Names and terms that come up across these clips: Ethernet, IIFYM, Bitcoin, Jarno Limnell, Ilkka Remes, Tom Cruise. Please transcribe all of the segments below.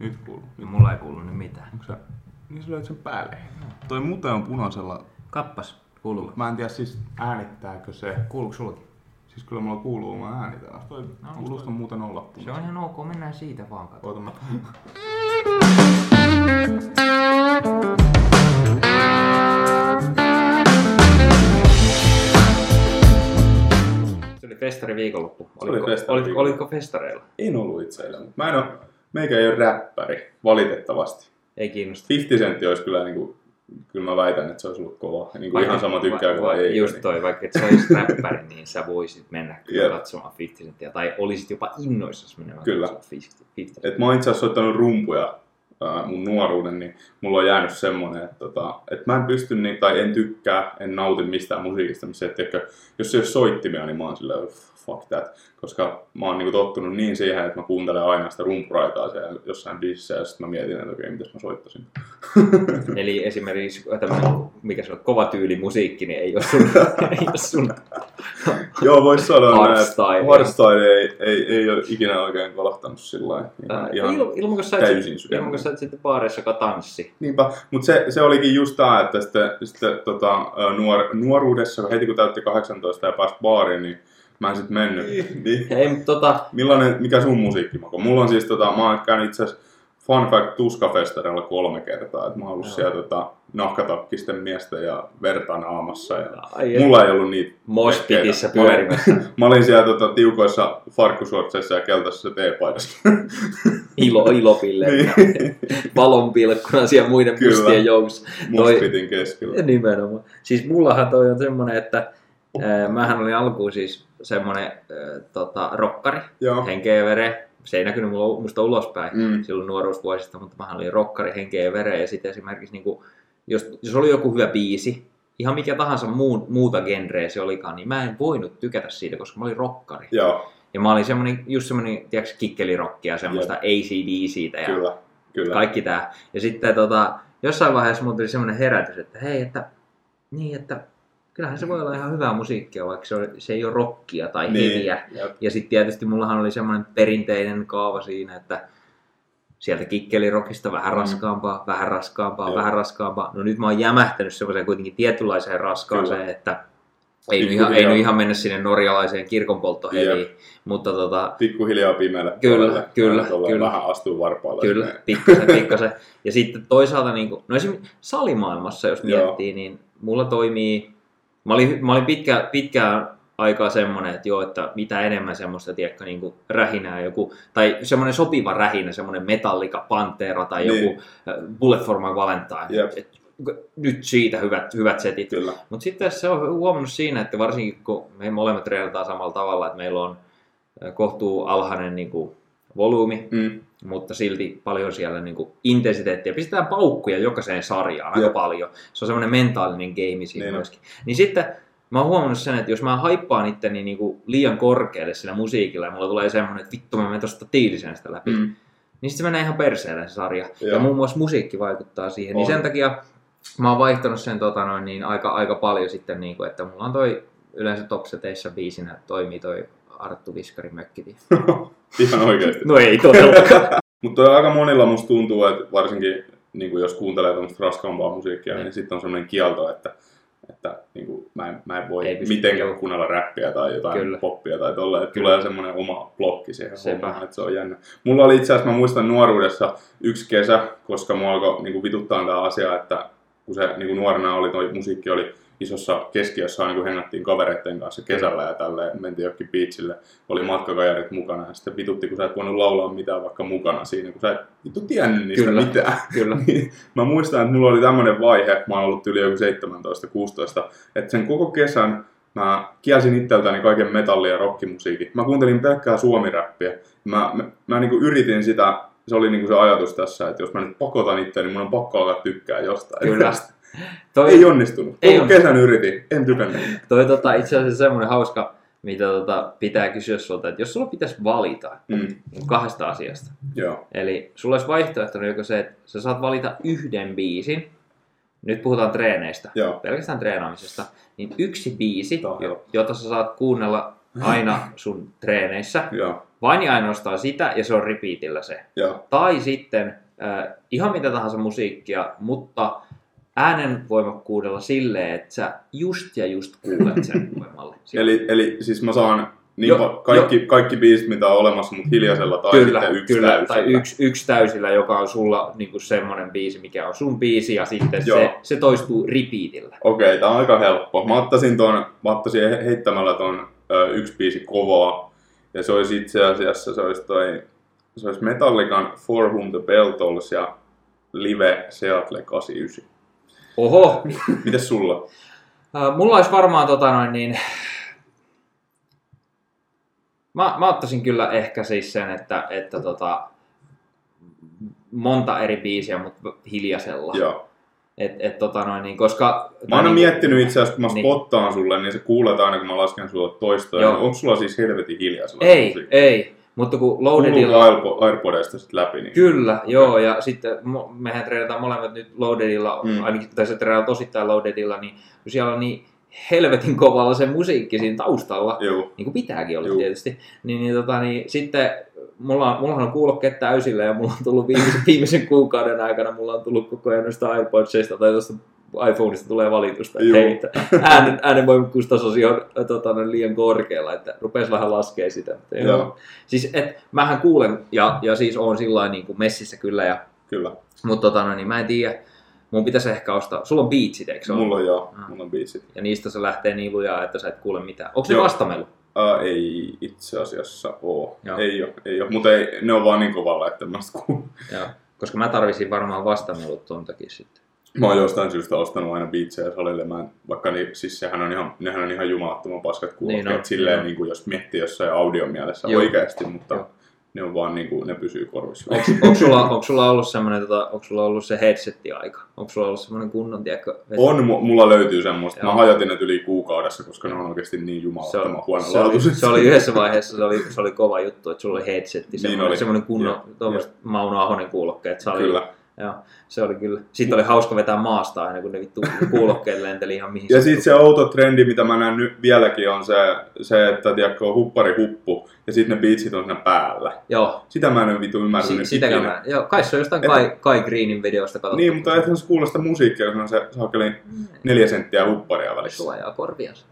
Nyt kuuluu. Mulla ei kuulu nyt mitään. Onko sä? Niin sä löit sen päälle. No. Toi mute on punaisella. Kappas. Kuuluu. Mä en tiedä siis äänittääkö se. Kuuluuko sullakin? Siis kyllä mulla kuuluu, mä äänitän. Toi no, kuulostaa toi... muuten olla punaisella. Se on ihan ok, mennään siitä vaan katsotaan. Oota mä... Se oli festari viikonloppu. Olitko festareilla? En ollut itse asiassa. Meikä ei ole räppäri, valitettavasti. Ei kiinnosta. 50 Cent olisi kyllä, niin kuin, kyllä mä väitän, että se olisi ollut kova. Niin kuin ihan sama tykkää kuin ei. Just toi, niin. Vaikka et sä olisit räppäri, niin sä voisit mennä katsomaan 50 Centia. Tai olisit jopa innoissasi menemään katsomaan 50 Centia. Mä oon itse asiassa soittanut rumpuja mun nuoruuden, niin mulla on jäänyt semmoinen, että mä en pysty, niin, tai en tykkää, en nauti mistään musiikista. Missä, että jos se ei ole soittimia, niin mä oon silleen... Fuck that, koska mä oon niinku tottunut niin siihen, että mä kuuntelen aina sitä rumpuraitaa siellä jossain biisissä ja sit mä mietin, että okei, mitäs mä soittasin. Eli esimerkiksi tämmönen, mikä se on, kova tyyli musiikki, niin ei oo sun... Joo, vois sanoa, että hardstyle ei oo ikinä oikein kolahtanut sillain ihan täysin sydämellä. Ilman kun sä et sitten baareissakaan tanssi. Niinpä, mut se olikin just tää, että sitten nuoruudessa, heti kun täytti 18 ja pääsi baariin, niin mä en sit mennyt. Niin. Hei, mutta mikä sun musiikkimako? Mulla on siis mä oon käynyt itse asiassa Fun Fact Tuskafestareilla 3 kertaa. Et mä oon ollut siellä nahkatakkisten miesten ja verta naamassa. Mulla ei ollut niitä. Mospitissä pyörimässä. Mä olin siellä tiukoissa farkkusortseissa ja keltaisessa teepaidassa. Ilopilleen. Niin. Valonpilkkuna siellä muiden mustien joukossa. Mospitin keskellä. Nimenomaan. Siis mullahan toi on semmonen, että mähän olin alkuun siis semmoinen rokkari, henkeä ja vereä. Se ei näkynyt musta ulospäin silloin nuoruusvuosista, mutta mähän olin rokkari, henkeä ja vereä. Ja sitten esimerkiksi, niin kun, jos oli joku hyvä biisi, ihan mikä tahansa muuta genreä se olikaan, niin mä en voinut tykätä siitä, koska mä olin rokkari. Joo. Ja mä olin semmoinen kikkelirokkia, semmoista ACDC:tä ja kyllä. Kaikki tää. Ja sitten jossain vaiheessa mulla tuli semmoinen herätys, että hei, että kyllähän se voi olla ihan hyvää musiikkia, vaikka se ei ole rockia tai heviä. Ja sitten tietysti mullahan oli semmoinen perinteinen kaava siinä, että sieltä kikkelirockista vähän raskaampaa. No nyt mä oon jämähtänyt semmoiseen kuitenkin tietynlaiseen raskaaseen, että ei nyt ihan mennä sinne norjalaiseen kirkonpolttoheviin, mutta pikkuhiljaa pimeällä. Kyllä. Vähän astuu varpaalle. Kyllä, pikkasen. Ja sitten toisaalta, niin kuin, no esimerkiksi salimaailmassa, jos miettii, niin mulla toimii... Mä olin pitkään aikaa semmoinen, että joo, että mitä enemmän semmoista niinku rähinää joku, tai semmoinen sopiva rähinä, semmoinen Metallica, Pantera tai joku Bullet for my Valentine. Yep. Nyt siitä hyvät setit. Mutta sitten se on huomannut siinä, että varsinkin kun me molemmat treenataan samalla tavalla, että meillä on kohtuu alhainen niinku volyymi, mutta silti paljon siellä niinku intensiteettiä. Pistetään paukkuja jokaiseen sarjaan aika paljon. Se on semmoinen mentaalinen game siinä myöskin. Niin sitten mä oon huomannut sen, että jos mä haippaan itteni niinku liian korkealle sillä musiikilla ja mulla tulee semmoinen, että vittu mä menen tosta tiilisenstä läpi, niin sitten se menee ihan perseelle se sarja. Ja muun muassa musiikki vaikuttaa siihen. Niin sen takia mä oon vaihtanut sen aika paljon sitten, niinku, että mulla on toi yleensä topseteissä biisinä toimii toi Arttu Viskari Mökkitie. Ihan oikeesti. No ei todellakaan. Mutta aika monilla musta tuntuu, että varsinkin niin kuin jos kuuntelee tämmöistä raskaampaa musiikkia, niin sitten on semmoinen kielto, että niin kuin mä en voi mitenkään kuunnella räppiä tai jotain poppia tai tolleen. Tulee semmoinen oma blokki siihen hommaan, että se on jännä. Mulla oli itse asiassa, mä muistan nuoruudessa yksi kesä, koska mua alkoi niin kuin vituttaa tämä asia, että kun se niin kuin nuorena oli, toi musiikki oli isossa keskiössä aina kun hengättiin kavereiden kanssa kesällä ja tälleen, mentiin johonkin beachille, oli matkakajarit mukana ja sitten vitutti, kun sä et voinut laulaa mitään vaikka mukana siinä, kun sä et vittu tiennyt niistä mitään. Niin, mä muistan, että mulla oli tämmönen vaihe, mä oon ollut yli joku 17-16, että sen koko kesän mä kielsin itseltäni kaiken metallia ja rockimusiikin. Mä kuuntelin pelkkää suomiräppiä. Mä niinku yritin sitä, se oli niinku se ajatus tässä, että jos mä nyt pakotan itseäni, niin mun on pakko alkaa tykkää jostain. Kyllä. Toi, ei onnistunut. Kesän yritin, en tykännyt. Toi itse asiassa semmoinen hauska, mitä pitää kysyä sulta, että jos sulla pitäisi valita kahdesta asiasta. Joo. Eli sulla olisi vaihtoehtona joko se, että sä saat valita yhden biisin, nyt puhutaan treeneistä, pelkästään treenaamisesta, niin yksi biisi, jota sä saat kuunnella aina sun treeneissä, Vain ja ainoastaan sitä, ja se on repeatillä se. Joo. Tai sitten ihan mitä tahansa musiikkia, mutta äänen voimakkuudella silleen, että sä just ja just kuulet sen voimalle. Eli siis mä saan niin kaikki biisit, mitä on olemassa, mutta hiljaisella tai kyllä, sitten yksi täysillä. Tai yksi täysillä, joka on sulla niin semmoinen biisi, mikä on sun biisi, ja sitten se toistuu repeatillä. Okei, tää on aika helppo. Mä ottaisin heittämällä ton yksi biisi kovaa, ja se olisi itse asiassa, se olisi Metallican For Whom the Bell Tolls ja Live Seattle 89. Oho! Mites sulla? Mulla olisi varmaan Mä ottaisin kyllä ehkä siis sen, että monta eri biisiä, mutta hiljaisella. Joo. Koska... Mä oon miettinyt itse asiassa, kun mä spottaan sulle, niin se kuulet aina, kun mä lasken sulle toistoja. Niin onko sulla siis helvetin hiljaisella? Ei. Mutta kun Loadedilla... Kuuluuko Airpodeista sitten läpi? Niin... Kyllä, okay. Joo. Ja sitten mehän treenataan molemmat nyt Loadedilla, ainakin tässä treenataan tosittain Loadedilla, niin siellä on niin... helvetin kovalla se musiikki siinä taustalla, niin kuin pitääkin olla tietysti, niin sitten mullahan on kuulokkeet täysillä ja mulla on tullut viimeisen kuukauden aikana, mulla on tullut koko ajan noista iPodsista tai tuosta iPhoneista tulee valitusta, että äänenvoimakkuustasosi on liian korkealla, että rupes vähän laskee sitä. Siis että mähän kuulen ja siis oon sillain niin kuin messissä kyllä, mutta niin mä en tiedä. Mun pitäisi ehkä ostaa. Sulla on beatsit, eikö? Mulla on joo. Mulla on beatsit. Ja niistä se lähtee niin lujaa, että sä et kuule mitään. Onko ne vastamellut? Ei itse asiassa oo. Ei oo. Mutta ne on vaan niin kovalla, että mä kuule. Joo. Koska mä tarvisin varmaan vastamellut ton takia sitten. Mä oon jostain syystä ostanut aina beatsejä salille. Vaikka niin, siis nehän on ihan jumalattoman paskat kuulokkeet. Niin silleen niin kuin jos miettii jossain audion mielessä oikeasti, mutta... Joo. Ne on vaan niinku, ne pysyy korvissa. Onko sulla ollut semmoinen, onko sulla ollut se headsetti aika? Onko sulla ollut semmoinen kunnon, tiedätkö? On, mulla löytyy semmoista. Mä hajotin ne yli kuukaudessa, koska ne on oikeasti niin jumalattoman huonolaatuiset. Se oli yhdessä vaiheessa, se oli kova juttu, että sulla oli headsetti. Semmoinen kunnon, tuommoista Mauno Ahonen kuulokkeet salilla. Kyllä. Joo, se oli kyllä. Siitä oli hauska vetää maasta aina, kun ne vittu kuulokkeet lenteli ihan mihin. Ja sitten se outo trendi, mitä mä näen nyt vieläkin, on se että tiedätkö, on huppari huppu, ja sitten ne beatsit on siinä päällä. Joo. Sitä mä en ole vittu ymmärtänyt ikinä. Joo, kai se on jostain Kai Greenin videosta katsottu. Niin, mutta ethän se kuulla sitä musiikkia, kun on se saakeli 4 senttiä hupparia välissä. Suojaa korviansa.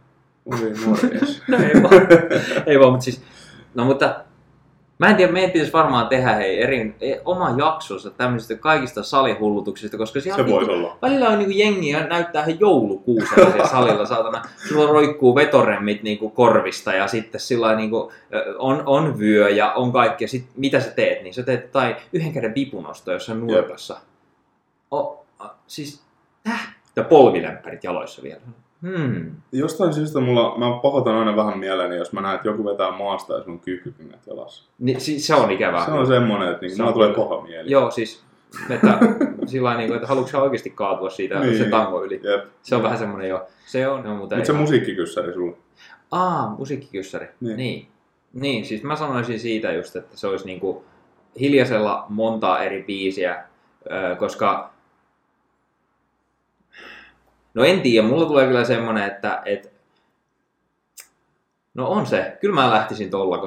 Oi, morjes. No ei vaan, mutta siis... No mutta... Mä en tiedä, meidän pitäisi varmaan tehdä oma jaksonsa tämmöisistä kaikista salihullutuksista, koska siellä välillä on niinku jengiä näyttää ihan joulukuusella siellä salilla, saatana. Sulla roikkuu vetoremmit niinku korvista ja sitten sillä niinku, on vyö ja on kaikkea. Sitten mitä sä teet? Niin sä teet tai yhden käden vipunostoa jossain nurkassa. Siis, ja polvilämpärit jaloissa vielä. Jostain syystä mä pahoitan aina vähän mieleeni, jos mä näen, että joku vetää maasta ja sun on kyyhkypingät jalassa. Niin, siis se on ikävää. Se on semmoinen, että niinku, tulee paha mieli. Joo, siis että, niinku, että haluatko sä oikeasti kaatua siitä niin. Se tango yli. Jep. Se on vähän semmoinen joo. Mutta se musiikkikyssäri sulla. Musiikkikyssäri. Niin, siis mä sanoisin siitä just, että se olisi niinku hiljaisella montaa eri biisiä, koska... No en tiedä, mulla tulee kyllä semmoinen, että... No on se, kyllä mä lähtisin tolla,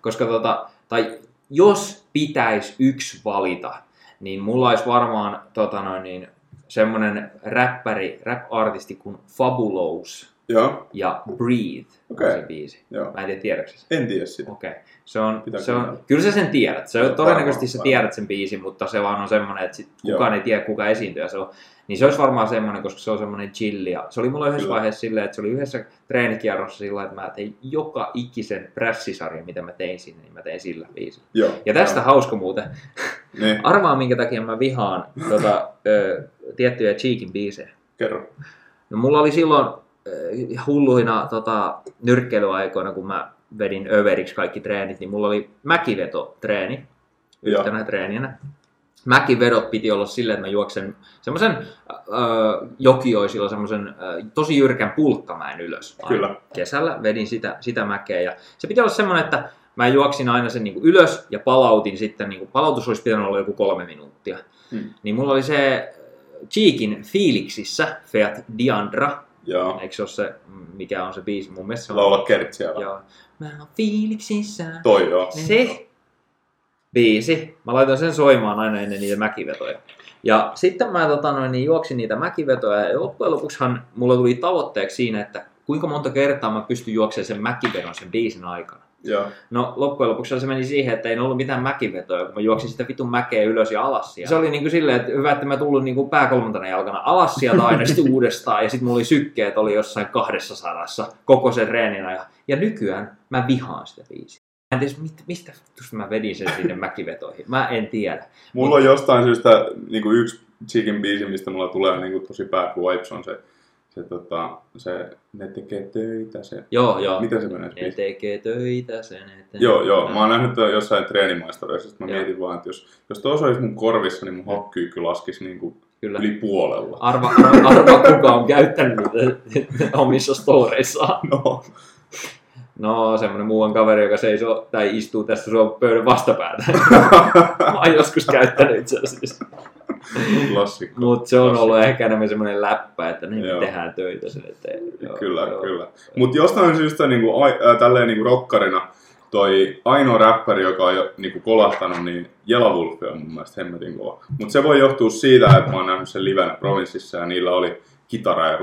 koska tai jos pitäisi yksi valita, niin mulla olisi varmaan semmoinen rap-artisti kuin Fabulous ja Breathe on se biisi. Joo. Mä en tiedä, tiedätkö se? En tiedä sitä. Okei. Kyllä sä sen tiedät, todennäköisesti sä tiedät sen biisin, mutta se vaan on semmoinen, että sit kukaan ei tiedä kuka esiintyjä se on. Niin se olisi varmaan semmoinen, koska se on semmoinen chilli. Se oli mulla yhdessä vaiheessa silleen, että se oli yhdessä treenikierrossa sillä, että mä tein joka ikisen prässisarjan, mitä mä tein sinne, niin mä tein sillä biisillä. Ja tästä hauska muuten. Niin. Arvaa minkä takia mä vihaan tiettyjä Cheekin biisejä. Kerro. No mulla oli silloin hulluina nyrkkeilyaikoina, kun mä vedin överiksi kaikki treenit, niin mulla oli mäkivetotreeni yhtenä treeninä. Mäkivedot piti olla silleen, että mä juoksen semmoisen jokioisilla semmoisen tosi jyrkän pulkkamäen ylös. Kyllä. Kesällä vedin sitä mäkeä ja se piti olla semmoinen, että mä juoksin aina sen niinku ylös ja palautin sitten, niinku palautus olisi pitänyt olla joku 3 minuuttia. Niin mulla oli se Cheekin Feelixissä Feat Diandra. Joo. Eikö se ole se, mikä on se biisi mun mielestä? Laula kertsiä. Joo. Mä oon fiiliksissä. Toi joo. Se biisi. Mä laitan sen soimaan aina ennen niitä mäkivetoja. Ja sitten mä juoksin niitä mäkivetoja ja loppujen lopuksihan mulla tuli tavoitteeksi siinä, että kuinka monta kertaa mä pystyn juoksemaan sen mäkivedon sen biisin aikana. Joo. No loppujen lopuksi se meni siihen, että ei ollut mitään mäkivetoja, kun mä juoksin sitä vitun mäkeä ylös ja alas siellä. Se oli niin kuin silleen, että hyvä, että mä tullut niin kuin pääkolmantena jalkana alas sieltä aina sitten uudestaan. Ja sitten mulla oli sykkeet, oli jossain 200 koko sen treenin ajan. Ja nykyään mä vihaan sitä biisiä. Mä en tiedä, mistä mä vedin sen sinne mäkivetoihin. Mä en tiedä. Mulla on jostain syystä niin kuin yksi chicken biisi, mistä mulla tulee niin kuin tosi pääkuvaipsi on se. Se ne tekee töitä sen. Joo. Mitä se menee? Ne tekee töitä sen. Joo. Mä oon nähnyt jossain treenimaistereissa, että mä mietin vaan, että jos tuossa olisi mun korvissa, niin mun hakkyykky laskisi niinku yli puolella. Arva kuka on käyttänyt omissa storeissaan. No, semmoinen muuan kaveri, joka seisoo tai istuu tässä sun pöydän vastapäätä. Mä oon joskus käyttänyt itse asiassa. Klassikko. Mutta se on ollut ehkä enemmän semmoinen läppä, että niin tehdään töitä sen eteen. Kyllä. Mutta jostain syystä niinku, tälleen niinku rokkarina toi ainoa räppäri, joka on jo niinku kolahtanut, niin Jelavulppi on mun mielestä hemmetin kova. Mutta se voi johtua siitä, että mä oon nähnyt sen livenä provinssissa ja niillä oli kitara ja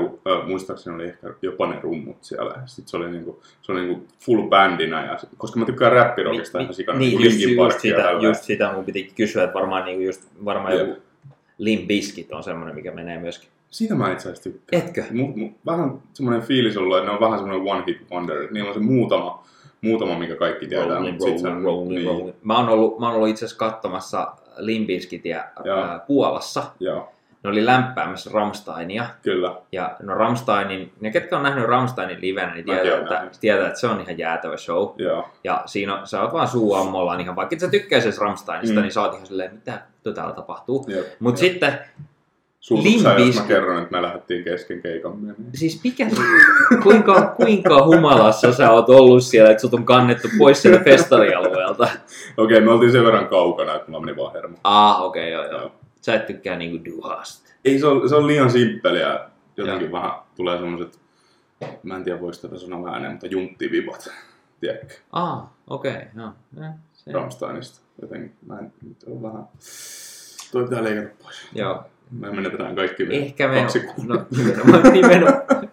muistaakseni oli ehkä jopa ne rummut siellä. Sitten se oli niinku full bandina, ja koska mä tykkään räppirockista ihan sikana. Niin, just sitä mun piti kysyä, että varmaan joku Limp Bizkit on semmoinen, mikä menee myöskin. Siitä mä itse asiassa tykkään. Etkö? Vähän semmoinen fiilis ollut, että ne on vähän semmoinen one hit wonder. Niillä on se muutama mikä kaikki tiedetään. Rolling. Mä oon ollut itse asiassa katsomassa Limp Bizkitia Puolassa. Joo. Ne oli lämpäämässä Rammsteinia. Kyllä. Ja no ne ketkä on nähnyt Rammsteinin livenä, niin tietää, että se on ihan jäätävä show. Joo. Ja siinä sä oot vaan suuammollaan ihan, vaikka et sä tykkäises Rammsteinista, niin sä oot ihan silleen, mitä täällä tapahtuu. Mut sitten suutuksaa, jos mä kerron, että me lähdettiin kesken keikamme. Siis kuinka humalassa sä oot ollut siellä, että sut on kannettu pois sieltä festarialueelta? Okei, me oltiin sen verran kaukana, että mulla meni vaan hermo. Okei, joo. Sä et tykkää niinku duhasta. Ei, se on liian simppeliä. Jotenkin vähän tulee semmoset, mä en tiedä voiko tätä sanoa ääneen, mutta junttivibat, tiedätkö? Okei. Rammsteinista jotenkin, mä en nyt ole vähän, toi pitää leikata pois. Joo. Me menetetään kaikki vielä 2 sekuntia.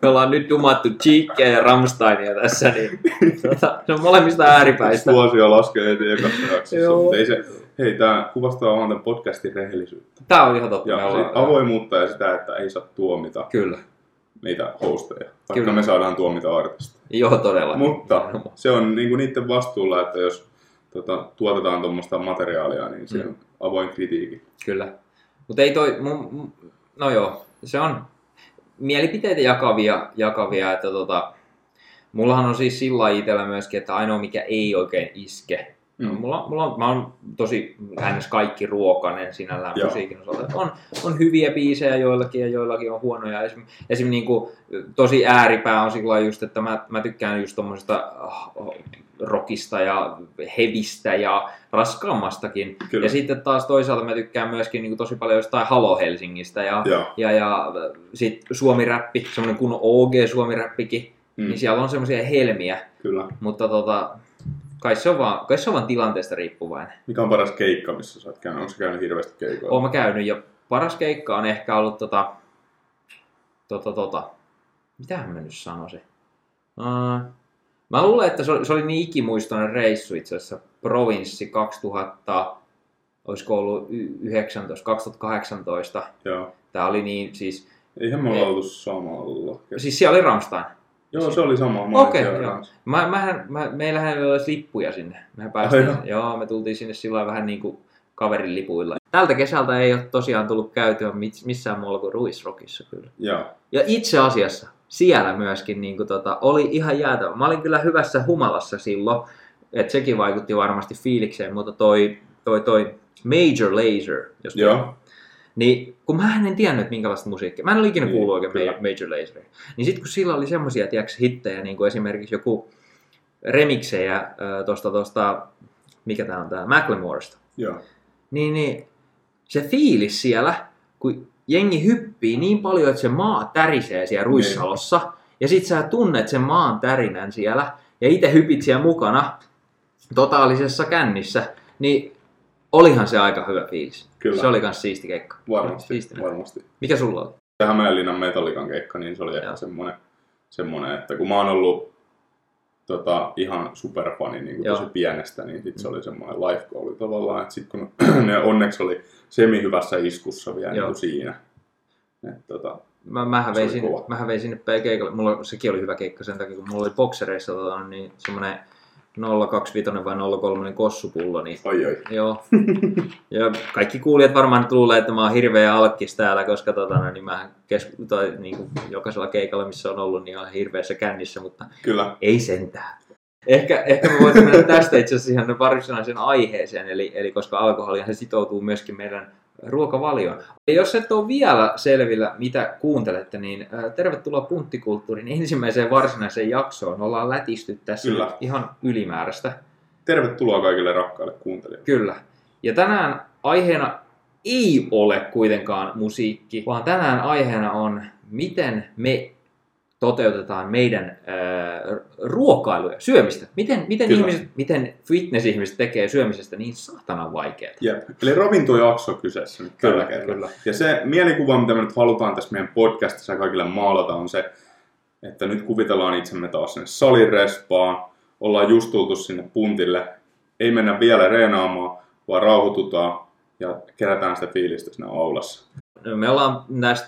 Me ollaan nyt dumattu Cheekkiä ja Rammsteinia tässä, niin se on molemmista ääripäistä. Suosio laskee heti ekassa jaksossa, mutta ei se. Hei, tämä kuvastaa vaan tämän podcastin rehellisyyttä. Tämä on ihan totta. Ja avoimuutta ja sitä, että ei saa tuomita niitä hosteja. Vaikka me saadaan tuomita artisteja. Joo, todella. Mutta se on niinku niiden vastuulla, että jos tuotetaan tuommoista materiaalia, niin se on avoin kritiikki. Kyllä. Mutta ei toi. No joo, se on mielipiteitä jakavia että mullahan on siis sillä itsellä myöskin, että ainoa mikä ei oikein iske. No, mä oon tosi äänes kaikki ruokainen sinällään musiikin osalta. On hyviä biisejä joillakin ja joillakin on huonoja. Esimerkiksi niinku, tosi ääripää on sillä just, että mä tykkään just tommosesta rockista ja hevistä ja raskaammastakin. Kyllä. Ja sitten taas toisaalta mä tykkään myöskin niinku, tosi paljon jostain Halo Helsingistä ja sit suomiräppi, semmonen kun OG suomiräppikin, niin siellä on semmoisia helmiä. Kyllä. Mutta Kai se on vaan tilanteesta riippuvainen. Mikä on paras keikka, missä sä oot käynyt? Onko sä käynyt hirveästi keikkoja? Oon mä käynyt, ja paras keikka on ehkä ollut mitähän mä nyt sanoisin? Mä luulen, että se oli niin ikimuistoinen reissu itse asiassa. Provinssi 2000, olisiko ollut 2018. Joo. Tää oli niin siis. Eihän me oltu samalla. Siis siellä oli Rammstein. Joo, se oli sama. Okei. Meillähän ei olisi lippuja sinne. Mehän päästiin. Joo, me tultiin sinne silloin vähän niin kuin kaverin lipuilla. Tältä kesältä ei ole tosiaan tullut käytyä missään muualla kuin Ruisrockissa kyllä. Joo. Ja itse asiassa siellä myöskin niin kuin, oli ihan jäätävä. Mä olin kyllä hyvässä humalassa silloin, että sekin vaikutti varmasti fiilikseen, mutta toi Major Lazer, jos joo. Niin, kun mä en tiennyt minkälaista musiikkia, mä en ole ikinä kuullut oikein Major Lazeria, niin sit kun sillä oli semmosia hittejä, niin kuin esimerkiksi joku remiksejä tosta mikä tää on tää, Macklemoresta, niin se fiilis siellä, kun jengi hyppii niin paljon, että se maa tärisee siellä Ruissalossa, ja sit sä tunnet sen maan tärinän siellä, ja itse hypit siellä mukana totaalisessa kännissä, niin olihan se aika hyvä fiilis. Kyllä. Se oli kans siisti keikka. Varmasti. Mikä sulla oli? Hämeenlinnan Metallikan keikka, niin se oli ehkä semmoinen, että kun mä oon ollut ihan superfani niin tosi pienestä, niin sit se oli semmoinen life goal tavallaan, että sit kun ne onneksi oli semi-hyvässä iskussa vielä niin siinä. Et, Mähän vein sinne keikalle. Mulla sekin oli hyvä keikka sen takia, kun mulla oli boksereissa niin semmoinen 025 vai 03 kossupullo. Niin, joo. Ja kaikki kuulijat varmaan nyt luulee, että mä oon hirveä alkkis täällä, koska niin mä niin jokaisella keikalla, missä on ollut, niin on hirveässä kännissä, mutta kyllä. Ei sentään. Ehkä me voisin mennä tästä itse asiassa ihan varsinaiseen aiheeseen, eli koska alkoholihan sitoutuu myöskin meidän ruokavalioon. Ja jos et ole vielä selvillä, mitä kuuntelette, niin tervetuloa Punttikulttuurin ensimmäiseen varsinaiseen jaksoon. Ollaan lätisty tässä ihan ylimääräistä. Tervetuloa kaikille rakkaille kuuntelijoille. Kyllä. Ja tänään aiheena ei ole kuitenkaan musiikki, vaan tänään aiheena on, miten me toteutetaan meidän ruokailuja, syömistä. Miten fitness-ihmiset tekee syömisestä niin saatanan vaikeaa. Jep. Eli ravintojakso kyseessä nyt tällä kertaa. Ja se mielikuva, mitä me nyt halutaan tässä meidän podcastissa kaikille maalata, on se, että nyt kuvitellaan itsemme taas sinne salirespaan, ollaan just tultu sinne puntille, ei mennä vielä reenaamaan, vaan rauhoitutaan ja kerätään sitä fiilistä siinä aulassa. Me ollaan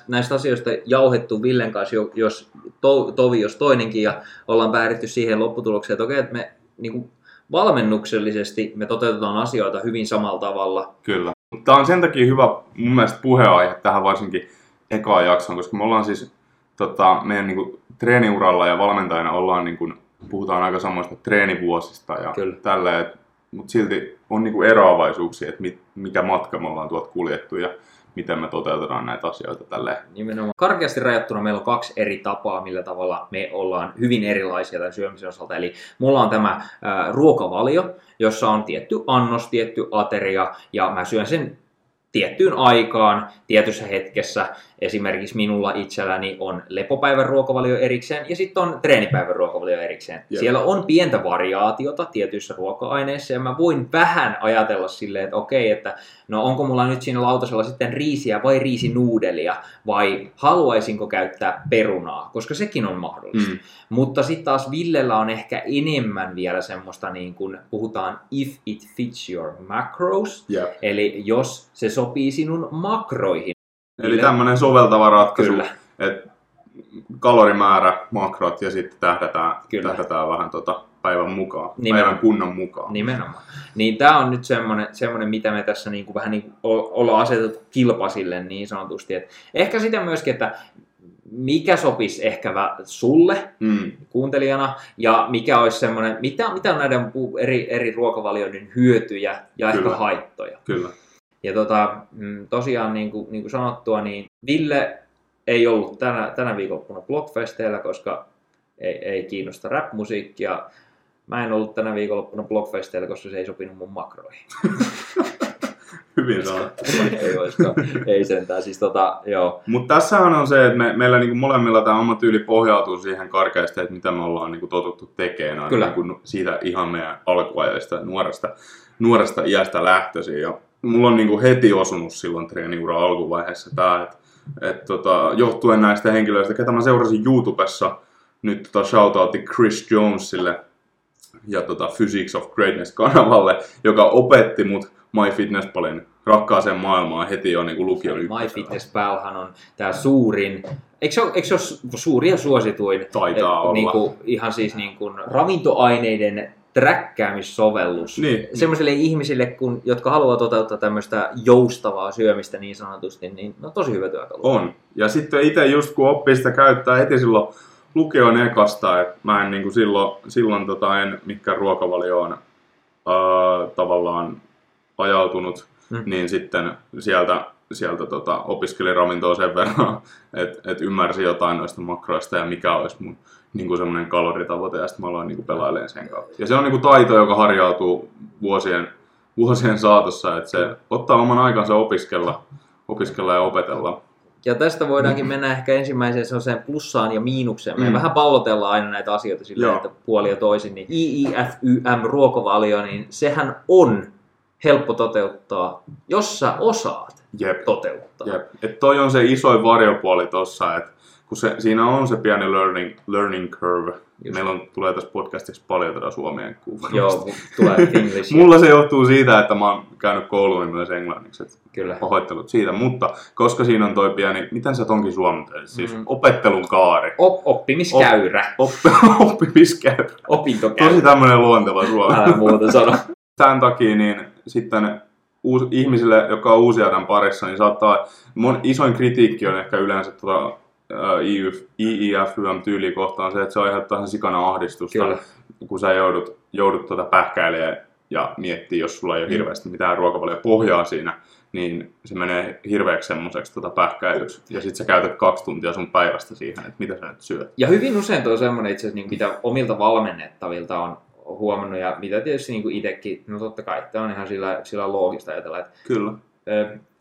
näistä asioista jauhettu Villen kanssa jos toinenkin, ja ollaan päädytty siihen lopputulokseen, että okei, että me niin kuin valmennuksellisesti me toteutetaan asioita hyvin samalla tavalla. Kyllä. Tämä on sen takia hyvä mun mielestä puheenaihe tähän varsinkin ekaan jaksoon, koska me ollaan siis meidän niin kuin treeniuralla ja valmentajana ollaan, niin kuin, puhutaan aika samoista treenivuosista ja tälleen, mutta silti on niin kuin eroavaisuuksia, että mikä matka me ollaan tuolta kuljettu ja miten me toteutetaan näitä asioita tälleen. Nimenomaan. Karkeasti rajattuna meillä on kaksi eri tapaa, millä tavalla me ollaan hyvin erilaisia tämän syömisen osalta. Eli mulla on tämä ruokavalio, jossa on tietty annos, tietty ateria, ja mä syön sen tiettyyn aikaan, tietyssä hetkessä. Esimerkiksi minulla itselläni on lepopäivän ruokavalio erikseen ja sitten on treenipäivän ruokavalio erikseen. Jep. Siellä on pientä variaatiota tietyissä ruoka-aineissa ja mä voin vähän ajatella silleen, että okei, että no onko mulla nyt siinä lautasella sitten riisiä vai riisinuudelia vai haluaisinko käyttää perunaa, koska sekin on mahdollista. Mm. Mutta sitten taas Villellä on ehkä enemmän vielä semmoista niin kuin puhutaan if it fits your macros, jep, eli jos se sopii sinun makroihin. Eli tämmöinen soveltava ratkaisu, että kalorimäärä, makrot ja sitten tähdätään vähän päivän mukaan, päivän kunnon mukaan. Nimenomaan. Niin tämä on nyt semmoinen, mitä me tässä niinku vähän niinku ollaan asetettu kilpa sille niin sanotusti. Et ehkä sitä myöskin, että mikä sopisi ehkä sulle kuuntelijana ja mikä olisi semmoinen, mitä on näiden eri ruokavalioiden hyötyjä ja ehkä haittoja. Kyllä. Ja tosiaan niin kuin sanottua, niin Ville ei ollut tänä viikonloppuna Blockfesteillä, koska ei kiinnosta rap-musiikkia. Mä en ollut tänä viikonloppuna Blockfesteillä, koska se ei sopinut mun makroihin. Hyvin sanottu. Ei sentään. Siis joo. Mutta tässähän on se, että meillä niinku molemmilla tämä oma tyyli pohjautuu siihen karkeasti, että mitä me ollaan niinku totuttu tekemään niinku siitä ihan meidän alkuajasta ja nuoresta iästä lähtöisin. Ja mulla on niinku heti osunut silloin treeniuran alkuvaiheessa tämä, että johtuen näistä henkilöistä, ketä mä seurasin YouTubessa, nyt shoutoutti Chris Jonesille ja Physics of Greatness-kanavalle, joka opetti mut MyFitnessPalin rakkaaseen maailmaan heti jo niinku lukion ykkösellä. MyFitnessPalhan on tää suurin, eikö se ole suuri ja suosituin niinku, ihan siis niinku ravintoaineiden träkkäämissovellus semmoisille ihmisille, jotka haluaa toteuttaa tämmöistä joustavaa syömistä niin sanotusti, niin no tosi hyvä työkalu. On. Ja sitten itse just kun oppii sitä käyttää heti silloin lukion ekasta, että mä en niin kuin silloin en mikään ruokavalioon tavallaan ajautunut, niin sitten sieltä opiskelin ravintoa sen verran, että ymmärsin jotain noista makroista ja mikä olisi mun niinku semmoinen kaloritavoite, ja sitten mä aloin niinku pelailemaan sen kautta. Ja se on niinku taito, joka harjautuu vuosien saatossa, että se ottaa oman aikansa opiskella ja opetella. Ja tästä voidaankin mennä ehkä ensimmäiseen sellaiseen plussaan ja miinukseen. Me vähän pallotellaan aina näitä asioita silleen, että puoli ja toisin. Niin IIFYM-ruokavalio, niin sehän on helppo toteuttaa, jos sä osaat toteuttaa. Et toi on se isoin varjopuoli tossa, että kun siinä on se pieni learning curve. Just. Meillä tulee tässä podcastissa paljon tätä suomeen kuvaa. Joo, tulee englanniksi. Mulla se johtuu siitä, että mä oon käynyt kouluun myös englanniksi. Kyllä. Pahoittelut siitä, mutta koska siinä on toi pieni, miten sä tonkin suomentelet? Siis opettelun kaari. Oppimiskäyrä. Oppimiskäyrä. Opintokäyrä. Tosi tämmönen luonteva suomi. Älä muuta sano. Tämän takia niin sitten ihmisille, jotka on uusia tämän parissa, niin saattaa... Isoin kritiikki on ehkä yleensä IIFYM-tyyliä kohtaan se, että se aiheuttaa sen sikana ahdistusta, kyllä, kun sä joudut pähkäilemään ja miettii, jos sulla ei ole hirveästi mitään ruokavaliopohjaa siinä, niin se menee hirveäksi semmoiseksi pähkäilyksi. Ja sit sä käytät 2 tuntia sun päivästä siihen, että mitä sä nyt syöt. Ja hyvin usein toi on semmoinen itse asiassa, mitä omilta valmennettavilta on huomannut ja mitä tietysti niin kuin itsekin, no totta kai, tämä on ihan sillä loogista ajatella, että kyllä.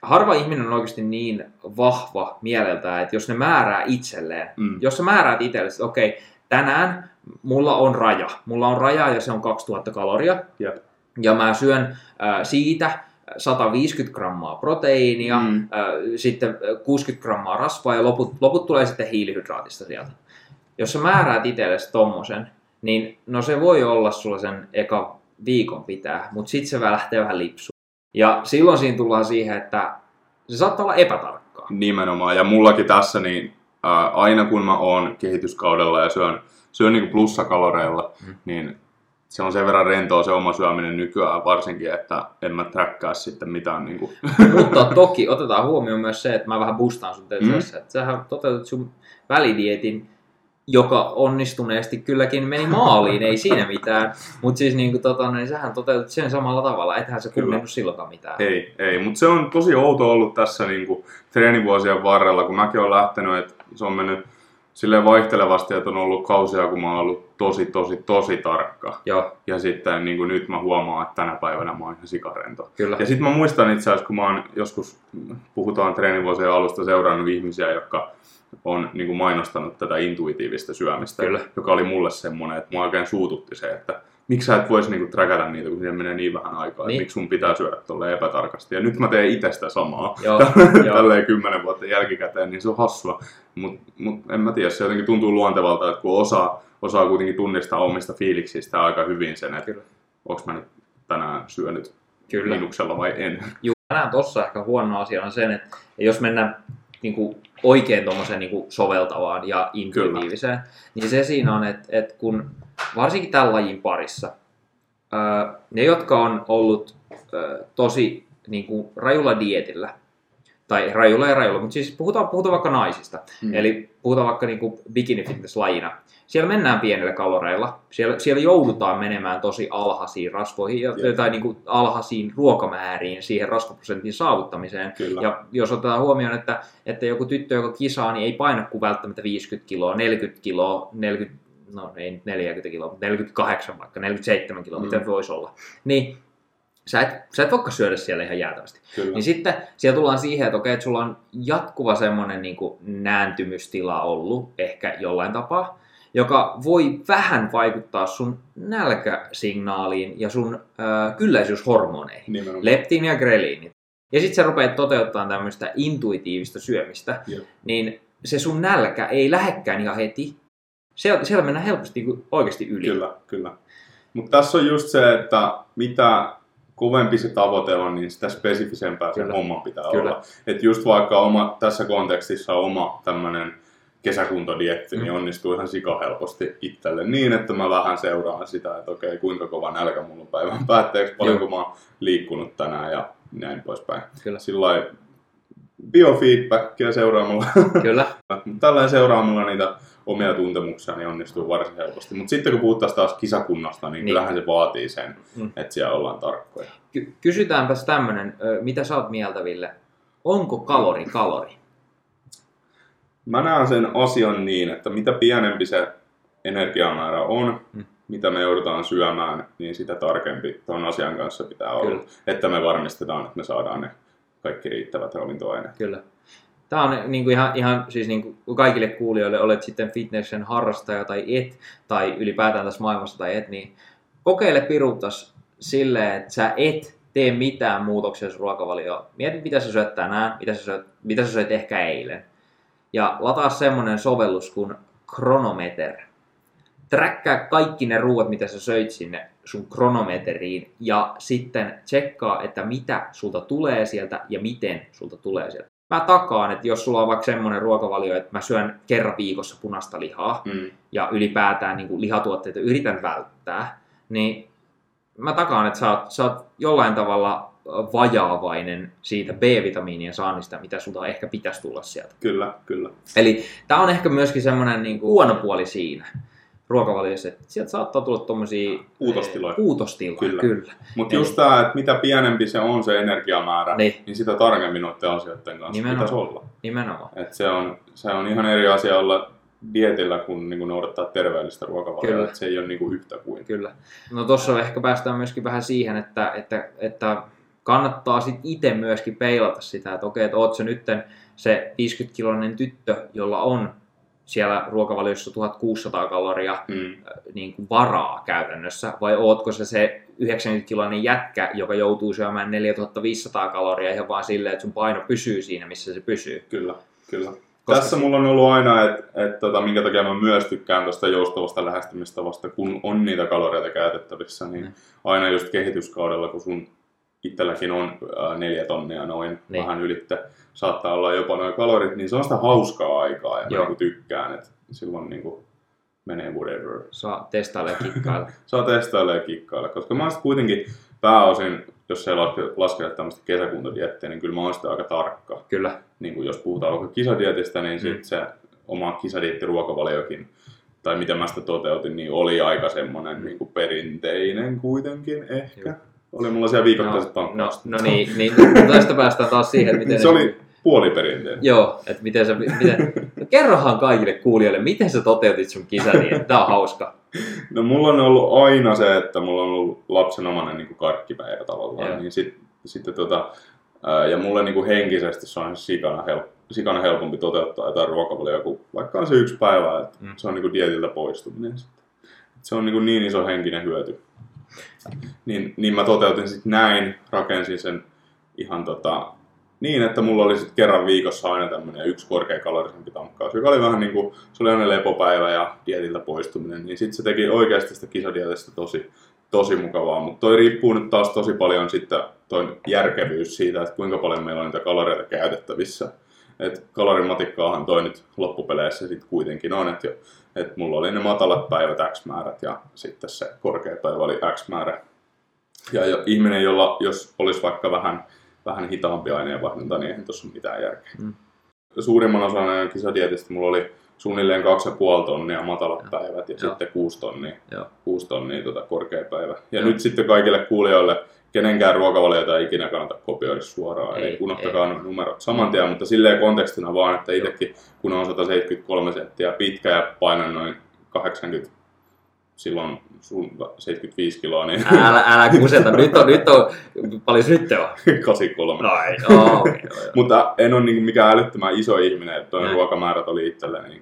Harva ihminen on oikeasti niin vahva mieleltään, että jos ne määrää itselleen, jos sä määräät itsellesi, että okei, tänään mulla on raja ja se on 2000 kaloria, ja mä syön siitä 150 grammaa proteiinia, sitten 60 grammaa rasvaa ja loput tulee sitten hiilihydraatista sieltä. Jos sä määräät itsellesi tommosen, niin no se voi olla sulla sen eka viikon pitää, mutta sit se lähtee vähän lipsuun. Ja silloin siinä tullaan siihen, että se saattaa olla epätarkkaa. Nimenomaan. Ja mullakin tässä niin aina kun mä oon kehityskaudella ja syön niin kuin plussakaloreilla, niin se on sen verran rentoa se oma syöminen nykyään varsinkin, että en mä trackkaa sitten mitään. Niin kuin. Mutta toki otetaan huomioon myös se, että mä vähän boostaan sun tässä. Että sähän toteutat sun välidietin, joka onnistuneesti kylläkin meni maaliin, ei siinä mitään. Mutta siis niinku, niin sähän toteutit sen samalla tavalla, ethän sä kummennut silloin mitään. Ei, mutta se on tosi outo ollut tässä niinku, treenivuosien varrella, kun mäkin olen lähtenyt, että se on mennyt silleen vaihtelevasti, että on ollut kausia, kun mä oon ollut tosi tarkka. Joo. Ja sitten niinku, nyt mä huomaan, että tänä päivänä mä oon ihan sikarento. Kyllä. Ja sitten mä muistan itse asiassa, kun mä oon joskus, puhutaan treenivuosien alusta, seurannut ihmisiä, jotka on niin kuin mainostanut tätä intuitiivista syömistä, kyllä, joka oli mulle semmoinen, että mua oikein suututti se, että miksi sä et voisi niin träkätä niitä, kun siihen menee niin vähän aikaa, niin, että miksi sun pitää syödä tolleen epätarkasti. Ja nyt mä teen itse sitä samaa, tälleen 10 vuotta jälkikäteen, niin se on hassua. Mutta en mä tiedä, se jotenkin tuntuu luontevalta, että kun osaa kuitenkin tunnistaa omista fiiliksistä aika hyvin sen, että onko mä nyt tänään syönyt minuksella vai en. Juu, tänään tossa ehkä huono asia on sen, että jos mennään niinku oikein tuommoisen niinku soveltavaan ja intuitiiviseen, niin se siinä on, että kun varsinkin tämän lajin parissa, ne jotka on ollut tosi niinku rajulla dietillä, tai rajulla, mutta siis puhutaan vaikka naisista, eli puhutaan vaikka niinku bikini fitness-lajina, siellä mennään pienillä kaloreilla, siellä joudutaan menemään tosi alhaisiin rasvoihin tai niinku alhaisiin ruokamääriin siihen rasvaprosentin saavuttamiseen. Kyllä. Ja jos otetaan huomioon, että joku tyttö, joka kisaa, niin ei paina kuin välttämättä 50 kiloa, 40 kiloa, 40 kiloa, 48 vaikka, 47 kiloa, mitä voisi olla. Niin sä et vaikka syödä siellä ihan jäätävästi. Kyllä. Niin sitten siellä tullaan siihen, että okei, että sulla on jatkuva semmoinen niin kuin nääntymystila ollut, ehkä jollain tapaa, joka voi vähän vaikuttaa sun nälkäsignaaliin ja sun kylläisyyshormoneihin, leptiin ja greliinit. Ja sit sä rupeat toteuttamaan tämmöistä intuitiivista syömistä, niin se sun nälkä ei lähekään ihan heti. Siellä mennään helposti oikeasti yli. Kyllä. Mutta tässä on just se, että mitä kovempi se tavoite on, niin sitä spesifisempää sen homman pitää olla. Että just vaikka tässä kontekstissa oma tämmöinen kesäkuntodietti niin onnistuu ihan sikahelposti itselle niin, että mä vähän seuraan sitä, että okei, kuinka kova nälkä mulla on päivän päätteeksi, paljonko mä oon liikkunut tänään ja näin poispäin. Sillain biofeedbackia seuraamalla. Kyllä. Tällainen seuraamalla niitä omia tuntemuksia niin onnistuu varsin helposti. Mutta sitten kun puhutaan taas kisakunnasta, niin kyllähän se vaatii sen, että siellä ollaan tarkkoja. Kysytäänpäs tämmönen, mitä sä oot mieltä, Ville? Onko kalori? Mä näen sen asian niin, että mitä pienempi se energiamäärä on, mitä me joudutaan syömään, niin sitä tarkempi tuon asian kanssa pitää olla, että me varmistetaan, että me saadaan ne kaikki riittävät ravintoaineet. Kyllä. Tämä on niin kuin ihan siis niin kuin kaikille kuulijoille, olet sitten fitnessen harrastaja tai et, tai ylipäätään tässä maailmassa tai et, niin kokeile piruuttas silleen, että sä et tee mitään muutoksia sun ruokavalioon. Mieti, mitä sä syöt tänään, mitä sä syöt ehkä eilen. Ja lataa semmonen sovellus kuin Kronometer. Träkkää kaikki ne ruuat, mitä sä söit sinne sun kronometeriin, ja sitten tsekkaa, että mitä sulta tulee sieltä ja miten sulta tulee sieltä. Mä takaan, että jos sulla on vaikka semmoinen ruokavalio, että mä syön kerran viikossa punaista lihaa ja ylipäätään niin kuin lihatuotteita yritän välttää, niin mä takaan, että sä oot jollain tavalla vajaavainen siitä B-vitamiinien saannista, mitä sulta ehkä pitäisi tulla sieltä. Kyllä, kyllä. Eli tää on ehkä myöskin semmoinen niin kuin huono puoli siinä ruokavaliossa, että sieltä saattaa tulla tommosia uutostiloja. Kyllä. Mutta just tämä, että mitä pienempi se on se energiamäärä, niin sitä tarkemmin noiden asioiden kanssa pitäisi olla. Nimenomaan. Et se on ihan eri asia olla dietillä kuin niinku noudattaa terveellistä ruokavaliota, että se ei ole niinku yhtä kuin. Kyllä. No tuossa ehkä päästään myöskin vähän siihen, että kannattaa sit itse myöskin peilata sitä, että okei, että oot sä nytten se 50-kiloinen tyttö, jolla on siellä ruokavaliossa 1600 kaloria niin kuin varaa käytännössä, vai ootko se 90-kiloinen jätkä, joka joutuu syömään 4500 kaloria ihan vaan silleen, että sun paino pysyy siinä, missä se pysyy. Kyllä. Koska tässä mulla on ollut aina, että minkä takia mä myös tykkään tuosta joustavasta lähestymistavasta, kun on niitä kaloreita käytettävissä, niin aina just kehityskaudella, kun sun itselläkin on 4 tonnia noin, vähän ylittä, saattaa olla jopa noin kalorit, niin se on sitä hauskaa aikaa ja niin tykkään, että silloin niin kuin menee whatever. Saa testailla ja kikkailla. Koska mä oon sitten kuitenkin pääosin, jos ei lasketa tämmöistä kesäkuntodiettiä, niin kyllä mä oon sitä aika tarkka. Kyllä. Niin kuin jos puhutaan vaikka kisadietistä, niin sitten se oma kisadieettiruokavaliokin, tai mitä mä sitä toteutin, niin oli aika semmoinen niin kuin perinteinen kuitenkin ehkä. Joo. Oli mulla siellä viikoittaiset tankkaukset. No niin, tästä päästään taas siihen, että miten... Se oli puoliperinteinen. Joo, että miten sä... No, kerrohan kaikille kuulijoille, miten sä toteutit sun kisadiet. Tää on hauska. No mulla on ollut aina se, että mulla on ollut lapsenomainen niin kuin karkkipäivä tavallaan. Niin ja mulle niin kuin henkisesti se on sikana helpompi toteuttaa jotain ruokavalioa kuin vaikka on se yksi päivä, että se on niin kuin dietiltä poistuminen. Se on niin iso henkinen hyöty. Niin mä toteutin sitten näin, rakensin sen ihan niin, että mulla oli sitten kerran viikossa aina tämmöinen yksi korkeakalorisempi tankkaus, joka oli vähän niin kuin, se oli aina lepopäivä ja dietiltä poistuminen, niin sitten se teki oikeasti sitä kisadietistä tosi mukavaa, mutta toi riippuu nyt taas tosi paljon sitten toi järkevyys siitä, että kuinka paljon meillä on niitä kaloreita käytettävissä. Et kalorimatikkaahan toi nyt loppupeleissä sitten kuitenkin on, että mulla oli ne matalat päivät X määrät ja sitten se korkea päivä oli X määrä. Ja ihminen, jolla jos olisi vaikka vähän hitaampi aineenvaihdunta, niin eihän tuossa ole mitään järkeä. Suurimman osan ajan kisadietistä mulla oli suunnilleen 2,5 tonnia matalat päivät ja sitten 6 tonnia korkea päivä. Ja nyt sitten kaikille kuulijoille, kenenkään ruokavaliota ei ikinä kannata kopioida suoraan, eli unohtakaa numerot saman tien, mutta silleen kontekstina vaan, että itsekin kun on 173 senttiä pitkä ja painan noin 80, silloin 75 kiloa, niin... Älä kuseta, nyt on paljon syttöä. 83. Mutta en ole niin mikään älyttömän iso ihminen, että tuo ruokamäärät oli itselleni niin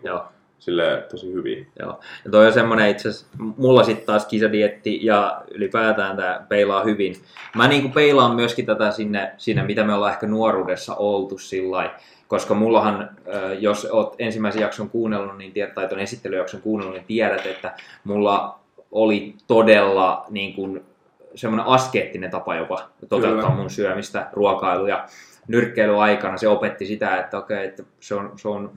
silleen tosi hyviä. Joo. Ja toi on semmoinen itse asiassa, mulla sitten taas kisadietti ja ylipäätään tämä peilaa hyvin. Mä niinku peilaan myöskin tätä sinne, mitä me ollaan ehkä nuoruudessa oltu sillai. Koska mullahan, jos oot ensimmäisen jakson kuunnellut, niin tai ton esittelyjakson kuunnellut, niin tiedät, että mulla oli todella niin kun semmoinen askeettinen tapa jopa toteuttaa mun syömistä, ruokailuja. Nyrkkeilyaikana se opetti sitä, että okei, että se on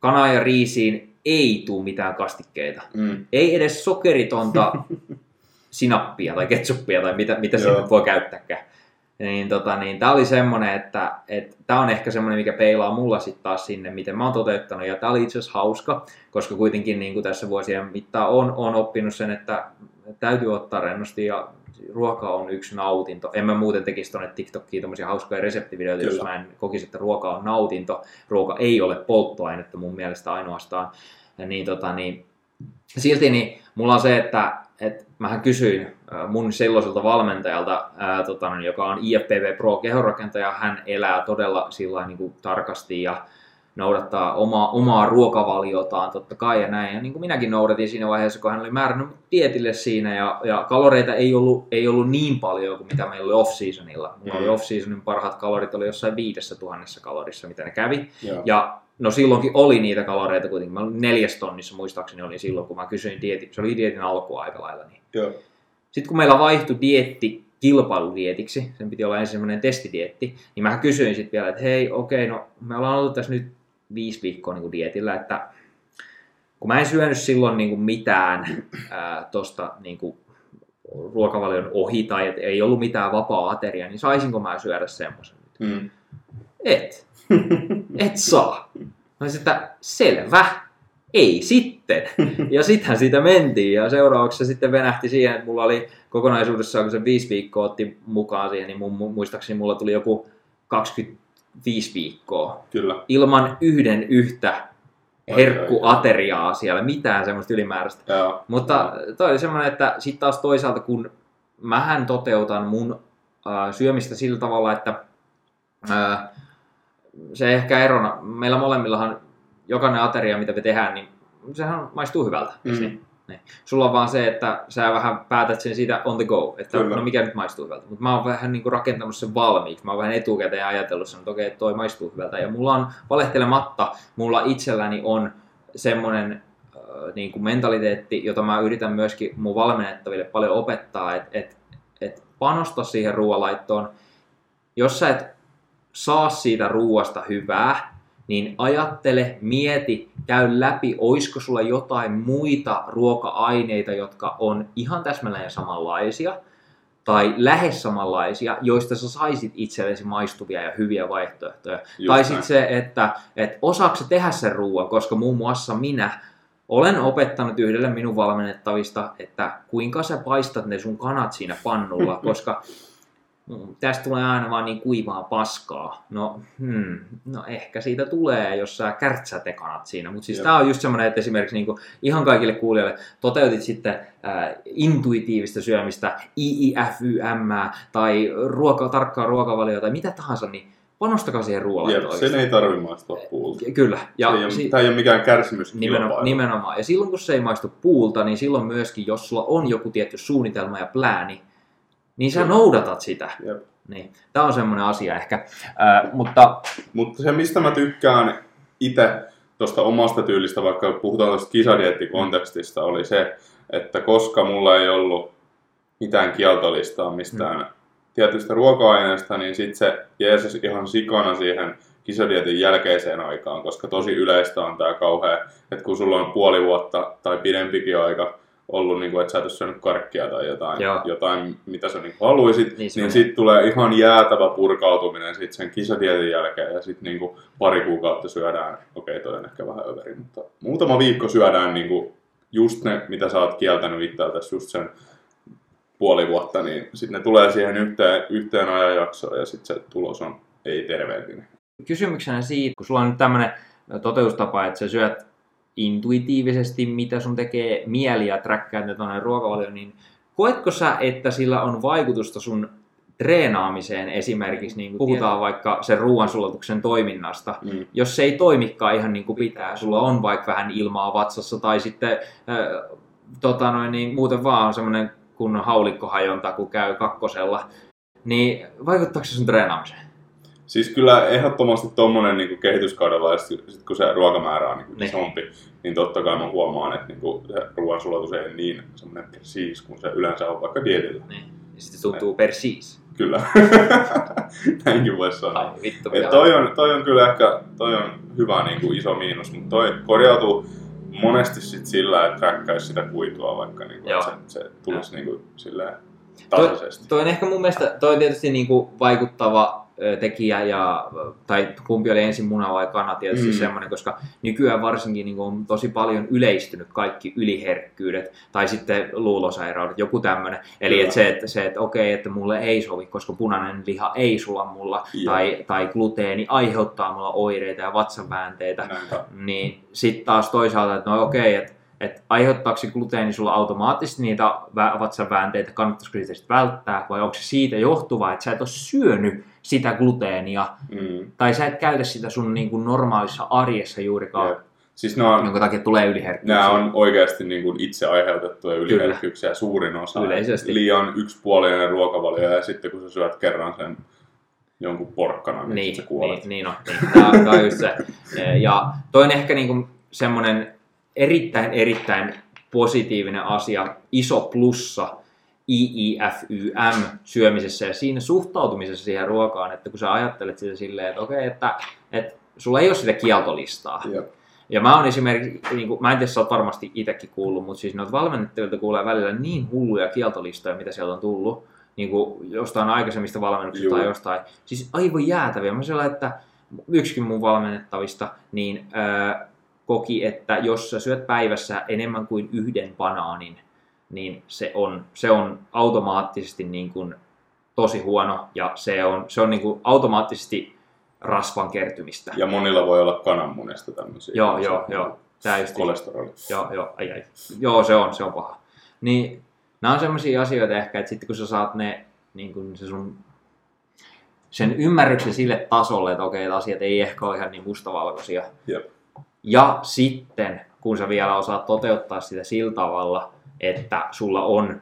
kanaa ja riisiin, ei tule mitään kastikkeita. Ei edes sokeritonta sinappia tai ketsuppia tai mitä siinä voi käyttääkään. Niin, tää oli semmoinen, että tää on ehkä semmoinen, mikä peilaa mulla sitten taas sinne, miten mä oon toteuttanut. Ja tää oli itse asiassa hauska, koska kuitenkin niin kuin tässä vuosien mittaan on oppinut sen, että täytyy ottaa rennosti ja ruoka on yksi nautinto. En mä muuten tekisi tuonne TikTokiin tommosia hauskoja reseptivideoita, jos mä en kokisi, että ruoka on nautinto. Ruoka ei ole polttoainetta mun mielestä ainoastaan. Silti niin mulla on se, että mähän kysyin mun silloiselta valmentajalta, joka on IFPB Pro-kehorakentaja, hän elää todella sillain niin kuin tarkasti ja noudattaa omaa ruokavaliotaan totta kai ja näin. Ja niin kuin minäkin noudatin siinä vaiheessa, kun hän oli määrännyt dietille siinä ja kaloreita ei ollut niin paljon kuin mitä meillä oli off-seasonilla. Mulla oli off-seasonin parhaat kalorit oli jossain 5 000 kalorissa, mitä ne kävi. Ja no silloinkin oli niitä kaloreita kuitenkin. Mä olin 4 tonnissa muistaakseni oli silloin, kun mä kysyin dietin. Se oli dietin alkua aika lailla. Niin. Sitten kun meillä vaihtui dieetti kilpailudietiksi, sen piti olla ensimmäinen testidieetti, niin mä kysyin sitten vielä, että hei no me ollaan ollut tässä nyt 5 viikkoa niin kuin dietillä, että kun mä en syönyt silloin niin kuin mitään tuosta niin kuin ruokavalion ohi tai et ei ollut mitään vapaa-ateriaa, niin saisinko mä syödä semmoisen? Et saa. No sitten, että selvä, ei sitten. Ja sittenhän siitä mentiin ja seuraavaksi se sitten venähti siihen, että mulla oli kokonaisuudessaan, kun se 5 viikkoa otti mukaan siihen, niin muistaakseni mulla tuli joku 25 viikkoa. Kyllä. Ilman yhtä herkkuateriaa siellä, mitään semmoista ylimääräistä. Joo. Mutta toi oli semmoinen, että sitten taas toisaalta, kun mähän toteutan mun syömistä sillä tavalla, että se ehkä erona, meillä molemmillahan jokainen ateria, mitä me tehdään, niin sehän maistuu hyvältä. Niin. Sulla on vaan se, että sä vähän päätät sen siitä on the go, että no mikä nyt maistuu hyvältä. Mutta mä oon vähän niin kuin rakentanut sen valmiiksi, mä oon vähän etukäteen ajatellut sen, että okei, toi maistuu hyvältä. Ja mulla on valehtelematta, mulla itselläni on semmoinen niin kuin mentaliteetti, jota mä yritän myöskin mun valmennettaville paljon opettaa, että et panosta siihen ruoalaittoon. Jos sä et saa siitä ruoasta hyvää, niin ajattele, mieti, käy läpi, olisiko sulla jotain muita ruoka-aineita, jotka on ihan täsmälleen samanlaisia tai lähes samanlaisia, joista sä saisit itsellesi maistuvia ja hyviä vaihtoehtoja. Tai sitten se, että osaako sä tehdä sen ruoan, koska muun muassa minä olen opettanut yhdelle minun valmennettavista, että kuinka sä paistat ne sun kanat siinä pannulla, koska tästä tulee aina vaan niin kuivaa paskaa. No ehkä siitä tulee, jos sä kärtsät kanat siinä. Mutta siis tää on just semmoinen, että esimerkiksi niinku ihan kaikille kuulijoille toteutit sitten intuitiivista syömistä, IIFYM tai tarkkaa ruokavaliota tai mitä tahansa, niin panostakaa siihen ruoalla. Sen ei tarvitse maistua puulta. Kyllä. Tämä ei ole mikään kärsimyskilpailu. Nimenomaan. Ja silloin kun se ei maistu puulta, niin silloin myöskin, jos sulla on joku tietty suunnitelma ja plääni, niin sä noudatat sitä. Niin. Tämä on semmoinen asia ehkä. Mutta se, mistä mä tykkään itse tuosta omasta tyylistä, vaikka puhutaan tuosta kisadieettikontekstista, oli se, että koska mulla ei ollut mitään kieltolistaa mistään tietystä ruoka-aineesta, niin sitten se jeesus ihan sikana siihen kisadieetin jälkeiseen aikaan, koska tosi yleistä on tämä kauhea, että kun sulla on puoli vuotta tai pidempikin aika ollut, niin kuin, että sä et ole syönyt karkkia tai jotain mitä sä niin haluisit, niin sitten tulee ihan jäätävä purkautuminen sit sen kisadietin jälkeen ja sitten niin pari kuukautta syödään, toi on ehkä vähän överi, mutta muutama viikko syödään niin kuin just ne, mitä sä oot kieltänyt itseltäsi just sen puoli vuotta, niin sitten ne tulee siihen yhteen ajanjaksoon ja sitten se tulos on ei terveellinen. Kysymyksenä siitä, kun sulla on nyt tämmöinen toteustapa, että sä syöt intuitiivisesti, mitä sun tekee mieli ja träkkäät ne tuonne ruokavalioon, niin koetko sä, että sillä on vaikutusta sun treenaamiseen esimerkiksi, niin puhutaan vaikka sen ruoansulatuksen toiminnasta, jos se ei toimikaan ihan niin kuin pitää, sulla on vaikka vähän ilmaa vatsassa tai sitten niin muuten vaan on semmoinen kun haulikkohajonta, kun käy kakkosella, niin vaikuttaako se sun treenaamiseen? Siis kyllä ehdottomasti tommonen niinku kehityskaudella, sit kun se ruokamäärä on niinku isompi, niin totta kai mä huomaan, että niinku se ruoansulatus ei ole niin semmoinen persiis, kun se yleensä on vaikka dietillä. Niin. Ja sitten tuntuu persiis. Kyllä. Näinkin voisi sanoa. Ai, vittu, toi on kyllä ehkä on hyvä niinku iso miinus, mutta toi korjautuu monesti sit sillä, että räkkäisi sitä kuitua, vaikka niinku, se tulisi niinku silleen tasaisesti. Toi on ehkä mun mielestä, toi on tietysti niinku vaikuttava tekijä, tai kumpi oli ensin muna vai kana, tietysti semmoinen, koska nykyään varsinkin niin on tosi paljon yleistynyt kaikki yliherkkyydet tai sitten luulosairaudet, joku tämmöinen. Eli että okei, että mulle ei sovi, koska punainen liha ei sula mulla tai gluteeni aiheuttaa mulla oireita ja vatsanväänteitä, niin sitten taas toisaalta, että no okei, että että aiheuttaako se gluteeni sulla automaattisesti niitä vatsaväänteitä, kannattaisiko niitä sitten välttää, vai onko se siitä johtuvaa, että sä et ole syönyt sitä gluteenia, tai sä et käytä sitä sun niin kuin normaalissa arjessa juurikaan, siis jonka takia tulee yliherkkyyksiä. Nämä on oikeasti niin kuin itse aiheutettuja yliherkkyyksiä suurin osa. Yleisesti. Liian yksipuolinen ruokavalio, ja sitten kun sä syöt kerran sen jonkun porkkana, niin sitten sä kuolet. Tämä on just se. Ja toi on ehkä niin kuin semmoinen erittäin positiivinen asia, iso plussa IIFYM syömisessä ja siinä suhtautumisessa siihen ruokaan, että kun sä ajattelet sitä silleen, että okei, että sulla ei ole sitä kieltolistaa. Jep. Ja mä oon esimerkiksi, niin kuin, mä en tiedä, sä oot varmasti itsekin kuullut, mutta siis noita valmennettavilta kuulee välillä niin hulluja kieltolistoja, mitä sieltä on tullut, niin kuin jostain aikaisemmista valmennuksista tai jostain. Siis aivan jäätäviä. Mä sellainen, että yksikin mun valmennettavista, niin koki, että jos sä syöt päivässä enemmän kuin yhden banaanin, niin se on automaattisesti niin kuin tosi huono ja se on niin kuin automaattisesti rasvan kertymistä. Ja monilla voi olla kananmunesta tämmöisiä. Joo. Kolesteroli. Joo. Joo, se on paha. Niin, nämä on semmoisia asioita ehkä, että sitten kun sä saat ne, niin kuin se sun, sen ymmärryksen sille tasolle, että okei, asiat ei ehkä ole ihan niin mustavalkoisia. Jep. Ja sitten, kun sä vielä osaat toteuttaa sitä sillä tavalla, että sulla on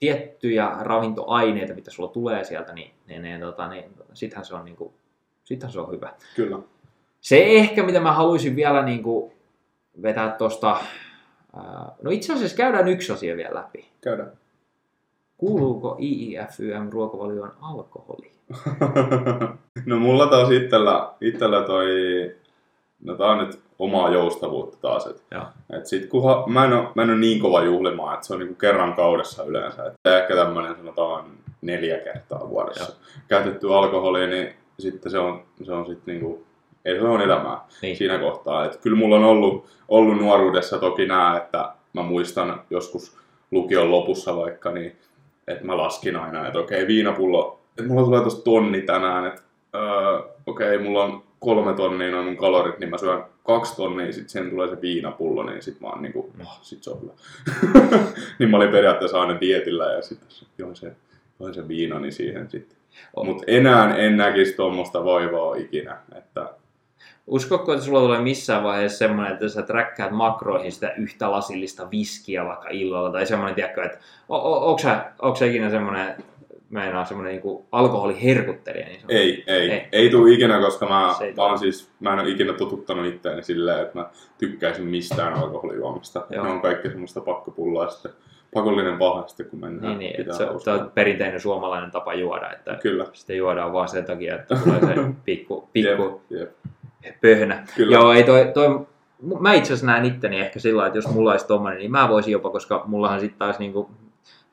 tiettyjä ravintoaineita, mitä sulla tulee sieltä, niin sittenhän se on niinku, sittenhän se on hyvä. Kyllä. Se ehkä, mitä mä haluaisin vielä niinku vetää tosta, no itse asiassa käydään yksi asia vielä läpi. Käydään. Kuuluuko IIFYM ruokavalioon alkoholi? No mulla taas itsellä toi. No tää on nyt omaa joustavuutta taas, että sit kunhan, mä en oo niin kova juhlimaan, että se on niinku kerran kaudessa yleensä, että ehkä tämmönen sanotaan 4 kertaa vuodessa käytetty alkoholia, niin sitten se on sit niinku, ei se on elämää siinä kohtaa, että kyllä mulla on ollut nuoruudessa toki nää, että mä muistan joskus lukion lopussa vaikka, niin että mä laskin aina, että okei viinapullo, että mulla tulee tosta 1 tonni tänään, että okei mulla on 3 tonnia on mun kalorit, niin mä syön 2 tonnia, sit sen tulee se viinapullo, niin sit mä oon niinku, sit se on hyvä. Niin mä olin periaatteessa aina dietillä ja sit join se viina, niin siihen sit. Mut enää en näkis tommosta vaivaa ikinä, että. Uskotko, että sulla tulee missään vaiheessa semmoinen, että sä träkkäät makroihin sitä yhtä lasillista viskiä vaikka illalla, tai semmoinen, tiedätkö, että onko sä ikinä semmoinen, meinaa semmoinen niinku alkoholiherkuttelija. Niin ei tule ikinä, koska mä en ole ikinä totuttanut itseäni silleen, että mä tykkäisin mistään alkoholijuomasta. Ne on kaikki semmoista pakkopullaa, sitten pakollinen paha sitten, kun mennään. Niin, pitää se on perinteinen suomalainen tapa juoda. Että kyllä. Sitten juodaan vaan sen takia, että tulee se pikku pöhnä. Kyllä. Joo, ei toi, mä itse asiassa näen itteni ehkä sillä lailla, että jos mulla olisi tommoinen, niin mä voisin jopa, koska mullahan sitten taas niinku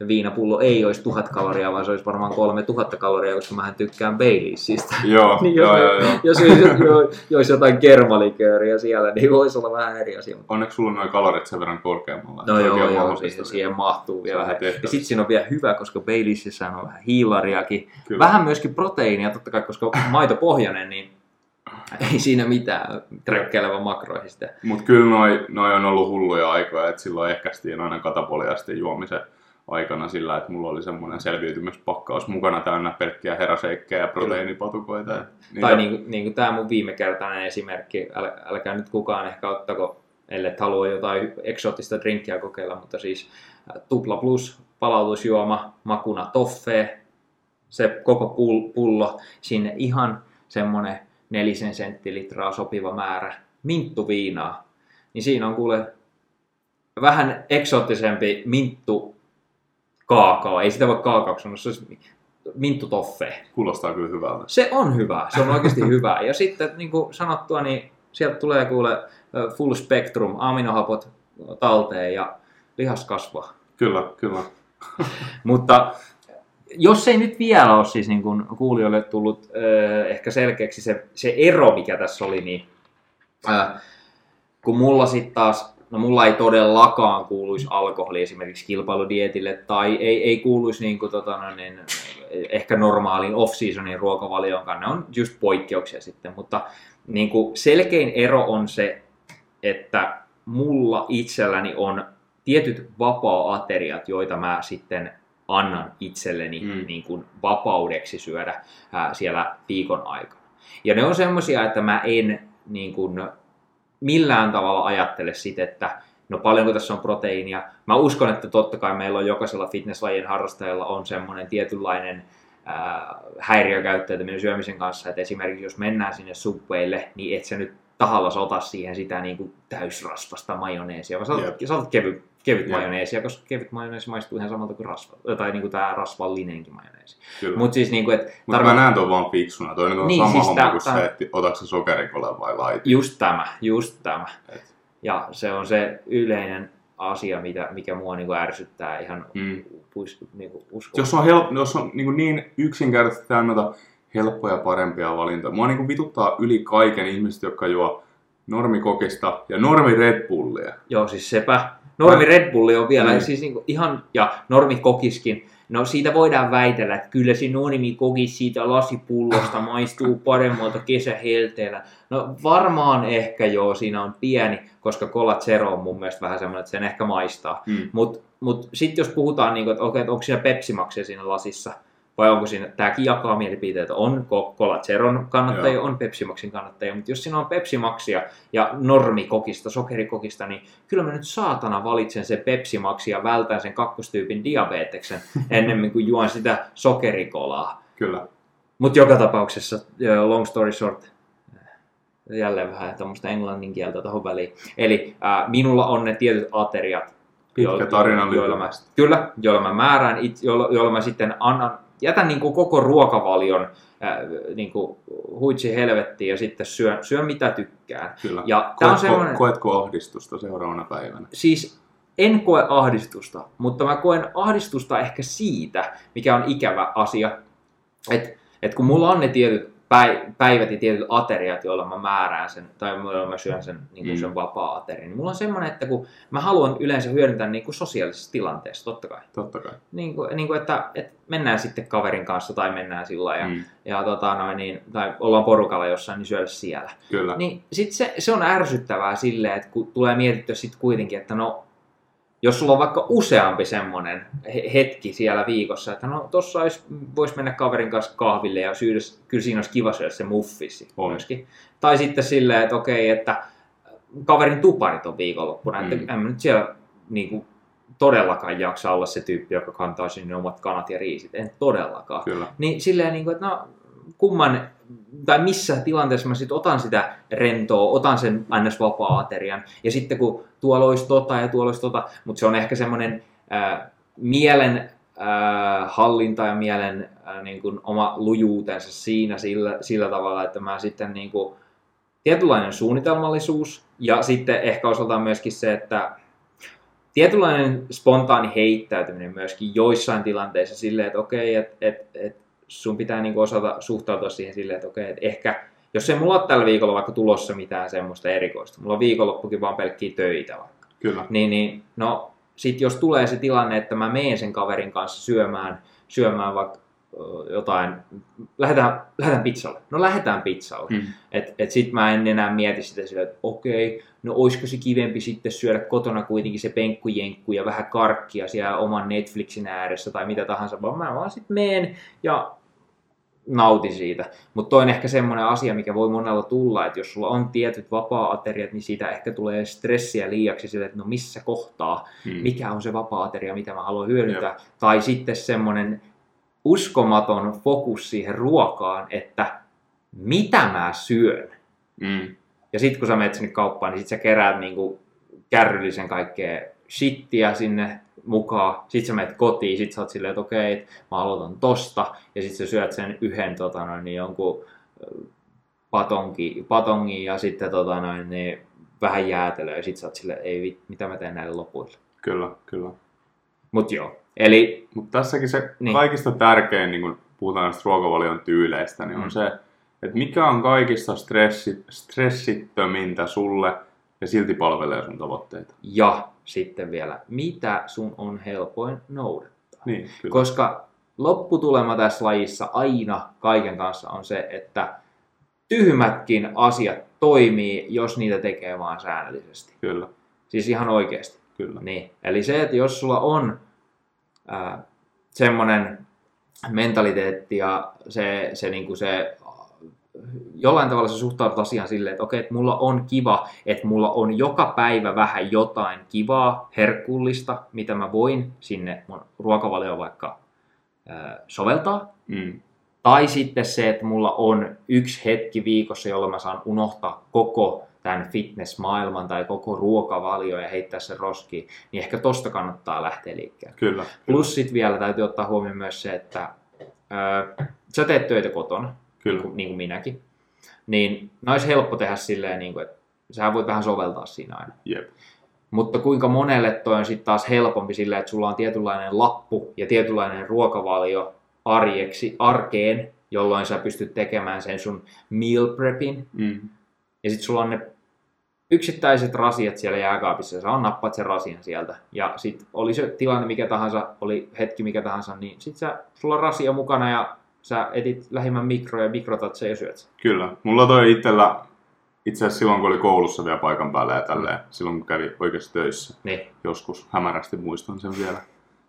viinapullo ei olisi 1000 kaloria, vaan se olisi varmaan 3000 kaloria, koska mähän tykkään Baileysista. Niin jos jotain kermalikööriä siellä, niin voisi olla vähän eri asia. Onneksi sulla on nuo kalorit sen verran korkeammalla. No joo, siihen mahtuu vielä vähän. Ja sitten siinä on vielä hyvä, koska Baileysissä on vähän hiilariakin. Kyllä. Vähän myöskin proteiinia, totta kai, koska maitopohjainen, niin ei siinä mitään trekkäilevä makroihin sitä. Mutta kyllä noi on ollut hulluja aikoja, että silloin ehkäistiin aina katapoliasti juomisen aikana sillä, että mulla oli semmoinen selviytymispakkaus mukana täynnä pelkkiä heraseikkejä ja proteiinipatukoita. Ja tai niin kuin tämä mun viimekertainen esimerkki, älkää nyt kukaan ehkä ottako, ellei halua jotain eksoottista drinkkiä kokeilla, mutta siis tupla plus palautusjuoma, makuna toffee, se koko pullo, sinne ihan semmoinen 4 senttilitraa sopiva määrä minttuviinaa. Niin siinä on kuule vähän eksoottisempi minttu kaakao. Ei sitä voi kaakaoksi sanoa, se olisi minttu toffee. Kuulostaa kyllä hyvältä. Se on hyvä, se on oikeasti hyvä. Ja sitten niin kuin sanottua, niin sieltä tulee kuule full spectrum, aminohapot talteen ja lihas kasvaa. Kyllä. Mutta jos ei nyt vielä ole siis niin kuin kuulijoille tullut ehkä selkeäksi se ero, mikä tässä oli, niin kun mulla sitten taas, no mulla ei todellakaan kuuluisi alkoholi esimerkiksi kilpailudietille tai ei kuuluisi niin kuin, ehkä normaalin off-seasonin ruokavalioonkaan. Ne on just poikkeuksia sitten, mutta niin kuin selkein ero on se, että mulla itselläni on tietyt vapaa-ateriat, joita mä sitten annan itselleni niin kuin vapaudeksi syödä siellä viikon aikana. Ja ne on semmoisia, että mä en niin kuin millään tavalla ajattele sitä, että no paljonko tässä on proteiinia. Mä uskon, että totta kai meillä on jokaisella fitnesslajien harrastajalla on semmoinen tietynlainen häiriökäyttäytyminen syömisen kanssa, että esimerkiksi jos mennään sinne suppeille, niin et sä nyt tahalla ota siihen sitä niin kuin täysrasvasta majoneesia, vaan saatat kevyt majoneesia, koska kevyt majoneesi maistuu ihan samalta kuin rasva, tai niin kuin tämä rasvallinenkin majoneesi. Mutta siis niin kuin, että... mä näen tuon vaan fiksuna, toinen on niin, sama siis homma kuin se, että otatko sä sokerikolle vai laitin. Just tämä. Et. Ja se on se yleinen asia, mikä mua niin kuin ärsyttää ihan niin kuin uskoon. Jos on niin yksinkertaisesti noita helppoja, parempia valintoja. Mua niin vituttaa yli kaiken ihmiset, jotka juo normikokista ja normi Red Bullia. Joo, siis sepä. Normi Red Bulli on vielä siis niin kuin ihan, ja normikokiskin. No siitä voidaan väitellä, että kyllä se normikokis siitä lasipullosta maistuu paremmalta kesähelteellä. No varmaan ehkä joo, siinä on pieni, koska Cola Zero on mun mielestä vähän semmoinen, että sen ehkä maistaa. Mut sitten jos puhutaan, niin kuin, että okei, onko siellä Pepsi-maksia siinä lasissa, vai onko siinä, tämäkin jakaa mielipiteitä, on Cola Zeron kannattajia, on Pepsi Maxin kannattajia, mutta jos siinä on Pepsi Maxia ja normikokista, sokerikokista, niin kyllä mä nyt saatana valitsen sen Pepsi Maxin ja vältän sen kakkostyypin diabeteksen ennemmin kuin juon sitä sokerikolaa. Kyllä. Mutta joka tapauksessa, long story short, jälleen vähän tämmöistä englannin kieltä tohon väliin. Eli minulla on ne tietyt ateriat, joilla mä määrään, joilla mä sitten annan, jätän niin kuin koko ruokavalion niin kuin huitsi helvettiin ja sitten syön mitä tykkään. Kyllä. Ja koetko ahdistusta seuraavana päivänä? Siis en koe ahdistusta, mutta mä koen ahdistusta ehkä siitä, mikä on ikävä asia. Että kun mulla on ne tietyt päivät ja tietyt ateriat, joilla mä määrään sen, tai joilla mä syön sen, niin kuin sen vapaa-aterian, niin mulla on semmoinen, että kun mä haluan yleensä hyödyntää niin kuin sosiaalisessa tilanteessa, totta kai. Niin kuin että mennään sitten kaverin kanssa, tai mennään sillä ja tai ollaan porukalla jossain, niin syödä siellä. Kyllä. Niin sit se on ärsyttävää silleen, että kun tulee mietittyä sit kuitenkin, että no, jos sulla on vaikka useampi semmoinen hetki siellä viikossa, että no tossa voisi mennä kaverin kanssa kahville ja kyllä siinä olisi kiva syödä se muffisi myöskin. Tai sitten silleen, että okei, että kaverin tuparit on viikonloppuna, että en mä nyt siellä niin kuin todellakaan jaksa olla se tyyppi, joka kantaa sinne omat kanat ja riisit. En todellakaan. Kyllä. Niin silleen, niin kuin, että no kumman... tai missä tilanteessa mä sitten otan sitä rentoa, otan sen ns. Vapaa-aterian, ja sitten kun tuolla olisi tota ja tuolla olisi tota, mutta se on ehkä semmoinen mielen hallinta ja mielen niin kuin oma lujuutensa siinä sillä tavalla, että mä sitten niin kuin, tietynlainen suunnitelmallisuus, ja sitten ehkä osaltaan myöskin se, että tietynlainen spontaani heittäytyminen myöskin joissain tilanteissa silleen, että okei, että sun pitää niinku osata suhtautua siihen silleen, että okei, että ehkä, jos ei mulla ole tällä viikolla vaikka tulossa mitään semmoista erikoista, mulla on viikonloppukin vaan pelkkiä töitä vaikka. Kyllä. Niin, no, sit jos tulee se tilanne, että mä meen sen kaverin kanssa syömään vaikka jotain, lähdetään pizzalle. No lähdetään pizzalle. Et sit mä en enää mieti sitä silleen, että okei, no olisiko se kivempi sitten syödä kotona kuitenkin se penkkujenkku ja vähän karkkia siellä oman Netflixin ääressä tai mitä tahansa, vaan mä vaan sit meen ja nauti siitä. Mutta toi on ehkä semmoinen asia, mikä voi monella tulla, että jos sulla on tietyt vapaa-ateriat, niin siitä ehkä tulee stressiä liiaksi sille, että no missä kohtaa, mikä on se vapaa-ateria, mitä mä haluan hyödyntää. Jep. Tai sitten semmoinen uskomaton fokus siihen ruokaan, että mitä mä syön. Ja sit kun sä menet sinne kauppaan, niin sit sä keräät niinku kärryllisen kaikkea shittiä sinne mukaan, sit sä menet kotiin, sit sä oot silleen, että okei, että mä aloitan tosta, ja sit sä syöt sen yhden jonkun patongin ja sitten vähän jäätelöä, ja sit sä oot silleen, ei mitä mä teen näille lopuille. Kyllä. Mut joo, eli... Mut tässäkin se kaikista tärkein, niin kun puhutaan näistä ruokavalion tyyleistä, niin on se, että mikä on kaikista stressittömintä sulle, ja silti palvelee sun tavoitteita. Ja sitten vielä, mitä sun on helpoin noudattaa. Niin, kyllä. Koska lopputulema tässä lajissa aina kaiken kanssa on se, että tyhmätkin asiat toimii, jos niitä tekee vaan säännöllisesti. Kyllä. Siis ihan oikeasti. Kyllä. Niin. Eli se, että jos sulla on semmoinen mentaliteetti ja se jollain tavalla se suhtaudut asiaan silleen, että okei, että mulla on kiva, että mulla on joka päivä vähän jotain kivaa, herkullista, mitä mä voin sinne mun ruokavalioon vaikka soveltaa. Mm. Tai sitten se, että mulla on yksi hetki viikossa, jolloin mä saan unohtaa koko tämän fitness-maailman tai koko ruokavalio ja heittää sen roskiin, niin ehkä tosta kannattaa lähteä liikkeelle. Kyllä. Plus sitten vielä täytyy ottaa huomioon myös se, että sä teet töitä kotona. Kyllä. Niin kuin minäkin, niin olisi helppo tehdä silleen, niin kuin, että sähän voit vähän soveltaa siinä aina. Jep. Mutta kuinka monelle toi on sitten taas helpompi silleen, että sulla on tietynlainen lappu ja tietynlainen ruokavalio arjeksi, arkeen, jolloin sä pystyt tekemään sen sun meal prepin. Mm. Ja sitten sulla on ne yksittäiset rasiat siellä jääkaapissa, sä nappaat sen rasian sieltä. Ja sitten oli se tilanne mikä tahansa, oli hetki mikä tahansa, niin sitten sulla on rasia mukana ja sä etit lähimmän mikroja ja mikrotat sen ja syöt sen. Kyllä. Mulla toi itsellä, itse asiassa silloin kun oli koulussa vielä paikan päällä ja tälleen, silloin kun kävi oikeasti töissä, niin joskus hämärästi muistan sen vielä,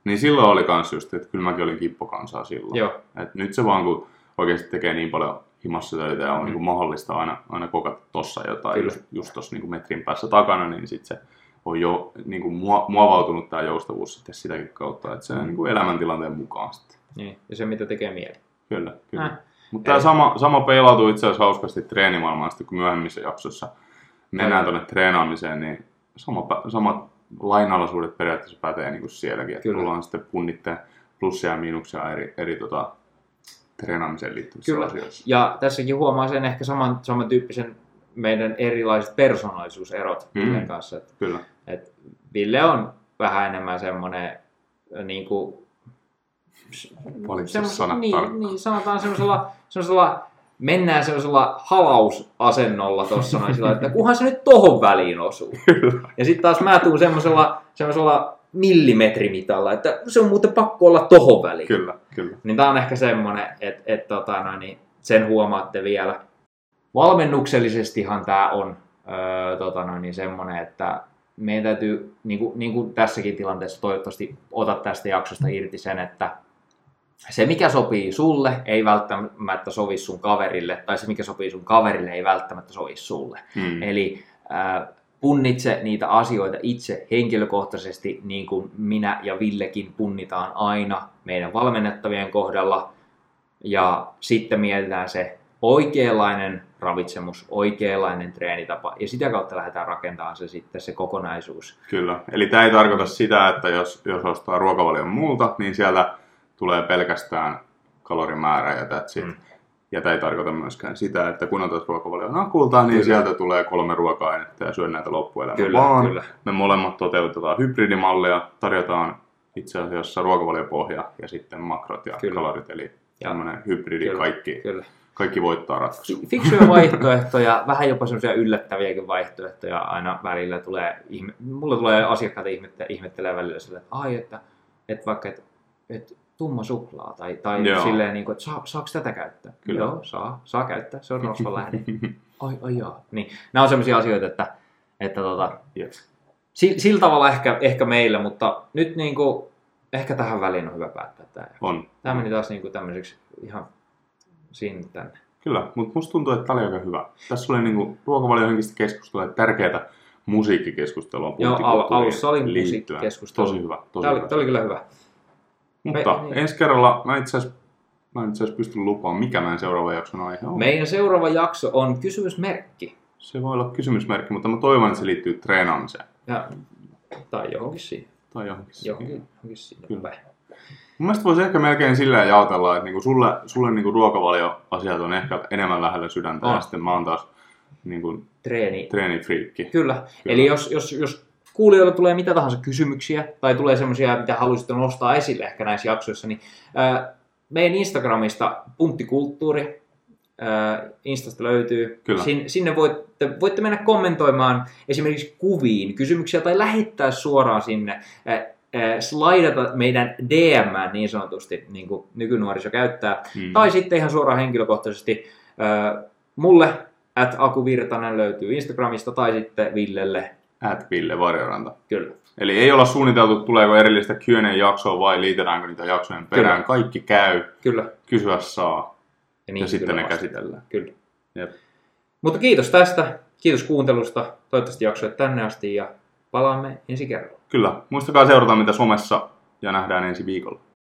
niin silloin oli kans just, että kyllä mäkin olin kippokansaa silloin. Joo. Et nyt se vaan kun oikeasti tekee niin paljon himassa töitä ja on niin kuin mahdollista aina kokata tossa jotain, just tossa niin kuin metrin päässä takana, niin sit se on jo niin kuin muovautunut tää joustavuus sitten sitäkin kautta, että se on niin kuin elämäntilanteen mukaan sitten. Niin, ja se mitä tekee mieli. Kyllä, kyllä. Mutta tämä sama peilautuu itse asiassa hauskasti treenimaailmaan, sitten kun myöhemmissä jaksossa mennään tuonne treenaamiseen, niin samat lainalaisuudet periaatteessa pätee niin kuin sielläkin. Että tullaan sitten punnitteen plussia ja miinuksia eri treenaamiseen liittyvissä asioissa. Ja tässäkin huomaa sen ehkä samantyyppisen meidän erilaiset persoonallisuuserot Villen kanssa. Että, kyllä. Että Ville on vähän enemmän semmoinen niin kuin sanotaan semmoisella mennään semmoisella halausasennolla tuossa noin sillä, että kunhan se nyt tohon väliin osuu. Kyllä. Ja sitten taas mä tuun semmoisella millimetrimitalla, että se on muuten pakko olla tohon väliin. Kyllä, kyllä. Niin tää on ehkä semmoinen, että sen huomaatte vielä. Valmennuksellisestihan tää on semmoinen, että meidän täytyy, niin kuin tässäkin tilanteessa, toivottavasti otat tästä jaksosta irti sen, että se mikä sopii sulle ei välttämättä sovi sun kaverille, tai se mikä sopii sun kaverille ei välttämättä sovi sulle. Mm. Eli punnitse niitä asioita itse henkilökohtaisesti, niin kuin minä ja Villekin punnitaan aina meidän valmennettavien kohdalla, ja sitten mietitään se oikeanlainen ravitsemus, oikeanlainen treenitapa, ja sitä kautta lähdetään rakentamaan se sitten se kokonaisuus. Kyllä, eli tämä ei tarkoita sitä, että jos ostaa ruokavalion muulta, niin sieltä tulee pelkästään kalorimäärä ja that's it. Ja tämä ei tarkoita myöskään sitä, että kun otat ruokavalion Akulta, niin sieltä tulee 3 ruoka-ainetta ja syö näitä loppuelämää vaan. Kyllä. Me molemmat toteutetaan hybridimallia, tarjotaan itse asiassa ruokavaliopohja ja sitten makrot ja kalorit, eli tämmöinen hybridi kaikki. Kyllä. Kaikki voittaa ratkaisuja. Fiksuja vaihtoehtoja, vähän jopa semmoisia yllättäviäkin vaihtoehtoja aina välillä tulee. Mulla tulee asiakkaita ihmettelee välillä sillä, että vaikka tumma suklaa tai silleen, niin kuin, että saako tätä käyttää? Kyllä. Joo, saa käyttää, se on rosvan lähde. Ai jaa. Niin, nämä on semmoisia asioita, että yes. Sillä tavalla ehkä meillä, mutta nyt niin kuin, ehkä tähän väliin on hyvä päättää tämä. On. Tämä meni taas niin kuin tämmöiseksi ihan sinne tänne. Kyllä, mutta musta tuntuu, että tämä oli aika hyvä. Tässä oli niinku ruokavaliohenkistä keskustelua, tärkeää musiikkikeskustelua. Joo, alussa oli musiikkikeskustelua. Tosi hyvä. Tämä oli kyllä hyvä. Mutta ensi kerralla mä en itse asiassa pysty lupaamaan, mikä meidän seuraava jakson aihe on. Meidän seuraava jakso on kysymysmerkki. Se voi olla kysymysmerkki, mutta mä toivon, että se liittyy treenaamiseen. Ja, tai johonkin siihen. Johonkin siihen. Kyllä. Mun mielestä voisi ehkä melkein silleen jaotella, että niinku sulle niinku ruokavalioasiat on ehkä enemmän lähellä sydäntä ja sitten mä oon taas niinku treenifriikki. Kyllä. Eli jos kuulijoilla tulee mitä tahansa kysymyksiä tai tulee semmoisia, mitä haluaisitte nostaa esille ehkä näissä jaksoissa, niin meidän Instagramista punttikulttuuri, Instasta löytyy. Kyllä. Sinne voitte mennä kommentoimaan esimerkiksi kuviin kysymyksiä tai lähettää suoraan sinne. Slaidata meidän DM:ään niin sanotusti, niin kuin nykynuoriso käyttää. Tai sitten ihan suoraan henkilökohtaisesti mulle @akuvirtanen löytyy Instagramista tai sitten Villelle @Ville Varjoranta. Kyllä. Eli ei olla suunniteltu, tuleeko erillistä Q&A-jaksoa vai liitetäänkö niitä jaksojen perään. Kyllä. Kaikki käy, kyllä. Kysyä saa ja, niin, ja sitten ne käsitellään. Kyllä. Jep. Mutta kiitos tästä, kiitos kuuntelusta, toivottavasti jaksoja tänne asti ja palaamme ensi kerralla. Kyllä, muistakaa seurata mitä somessa ja nähdään ensi viikolla.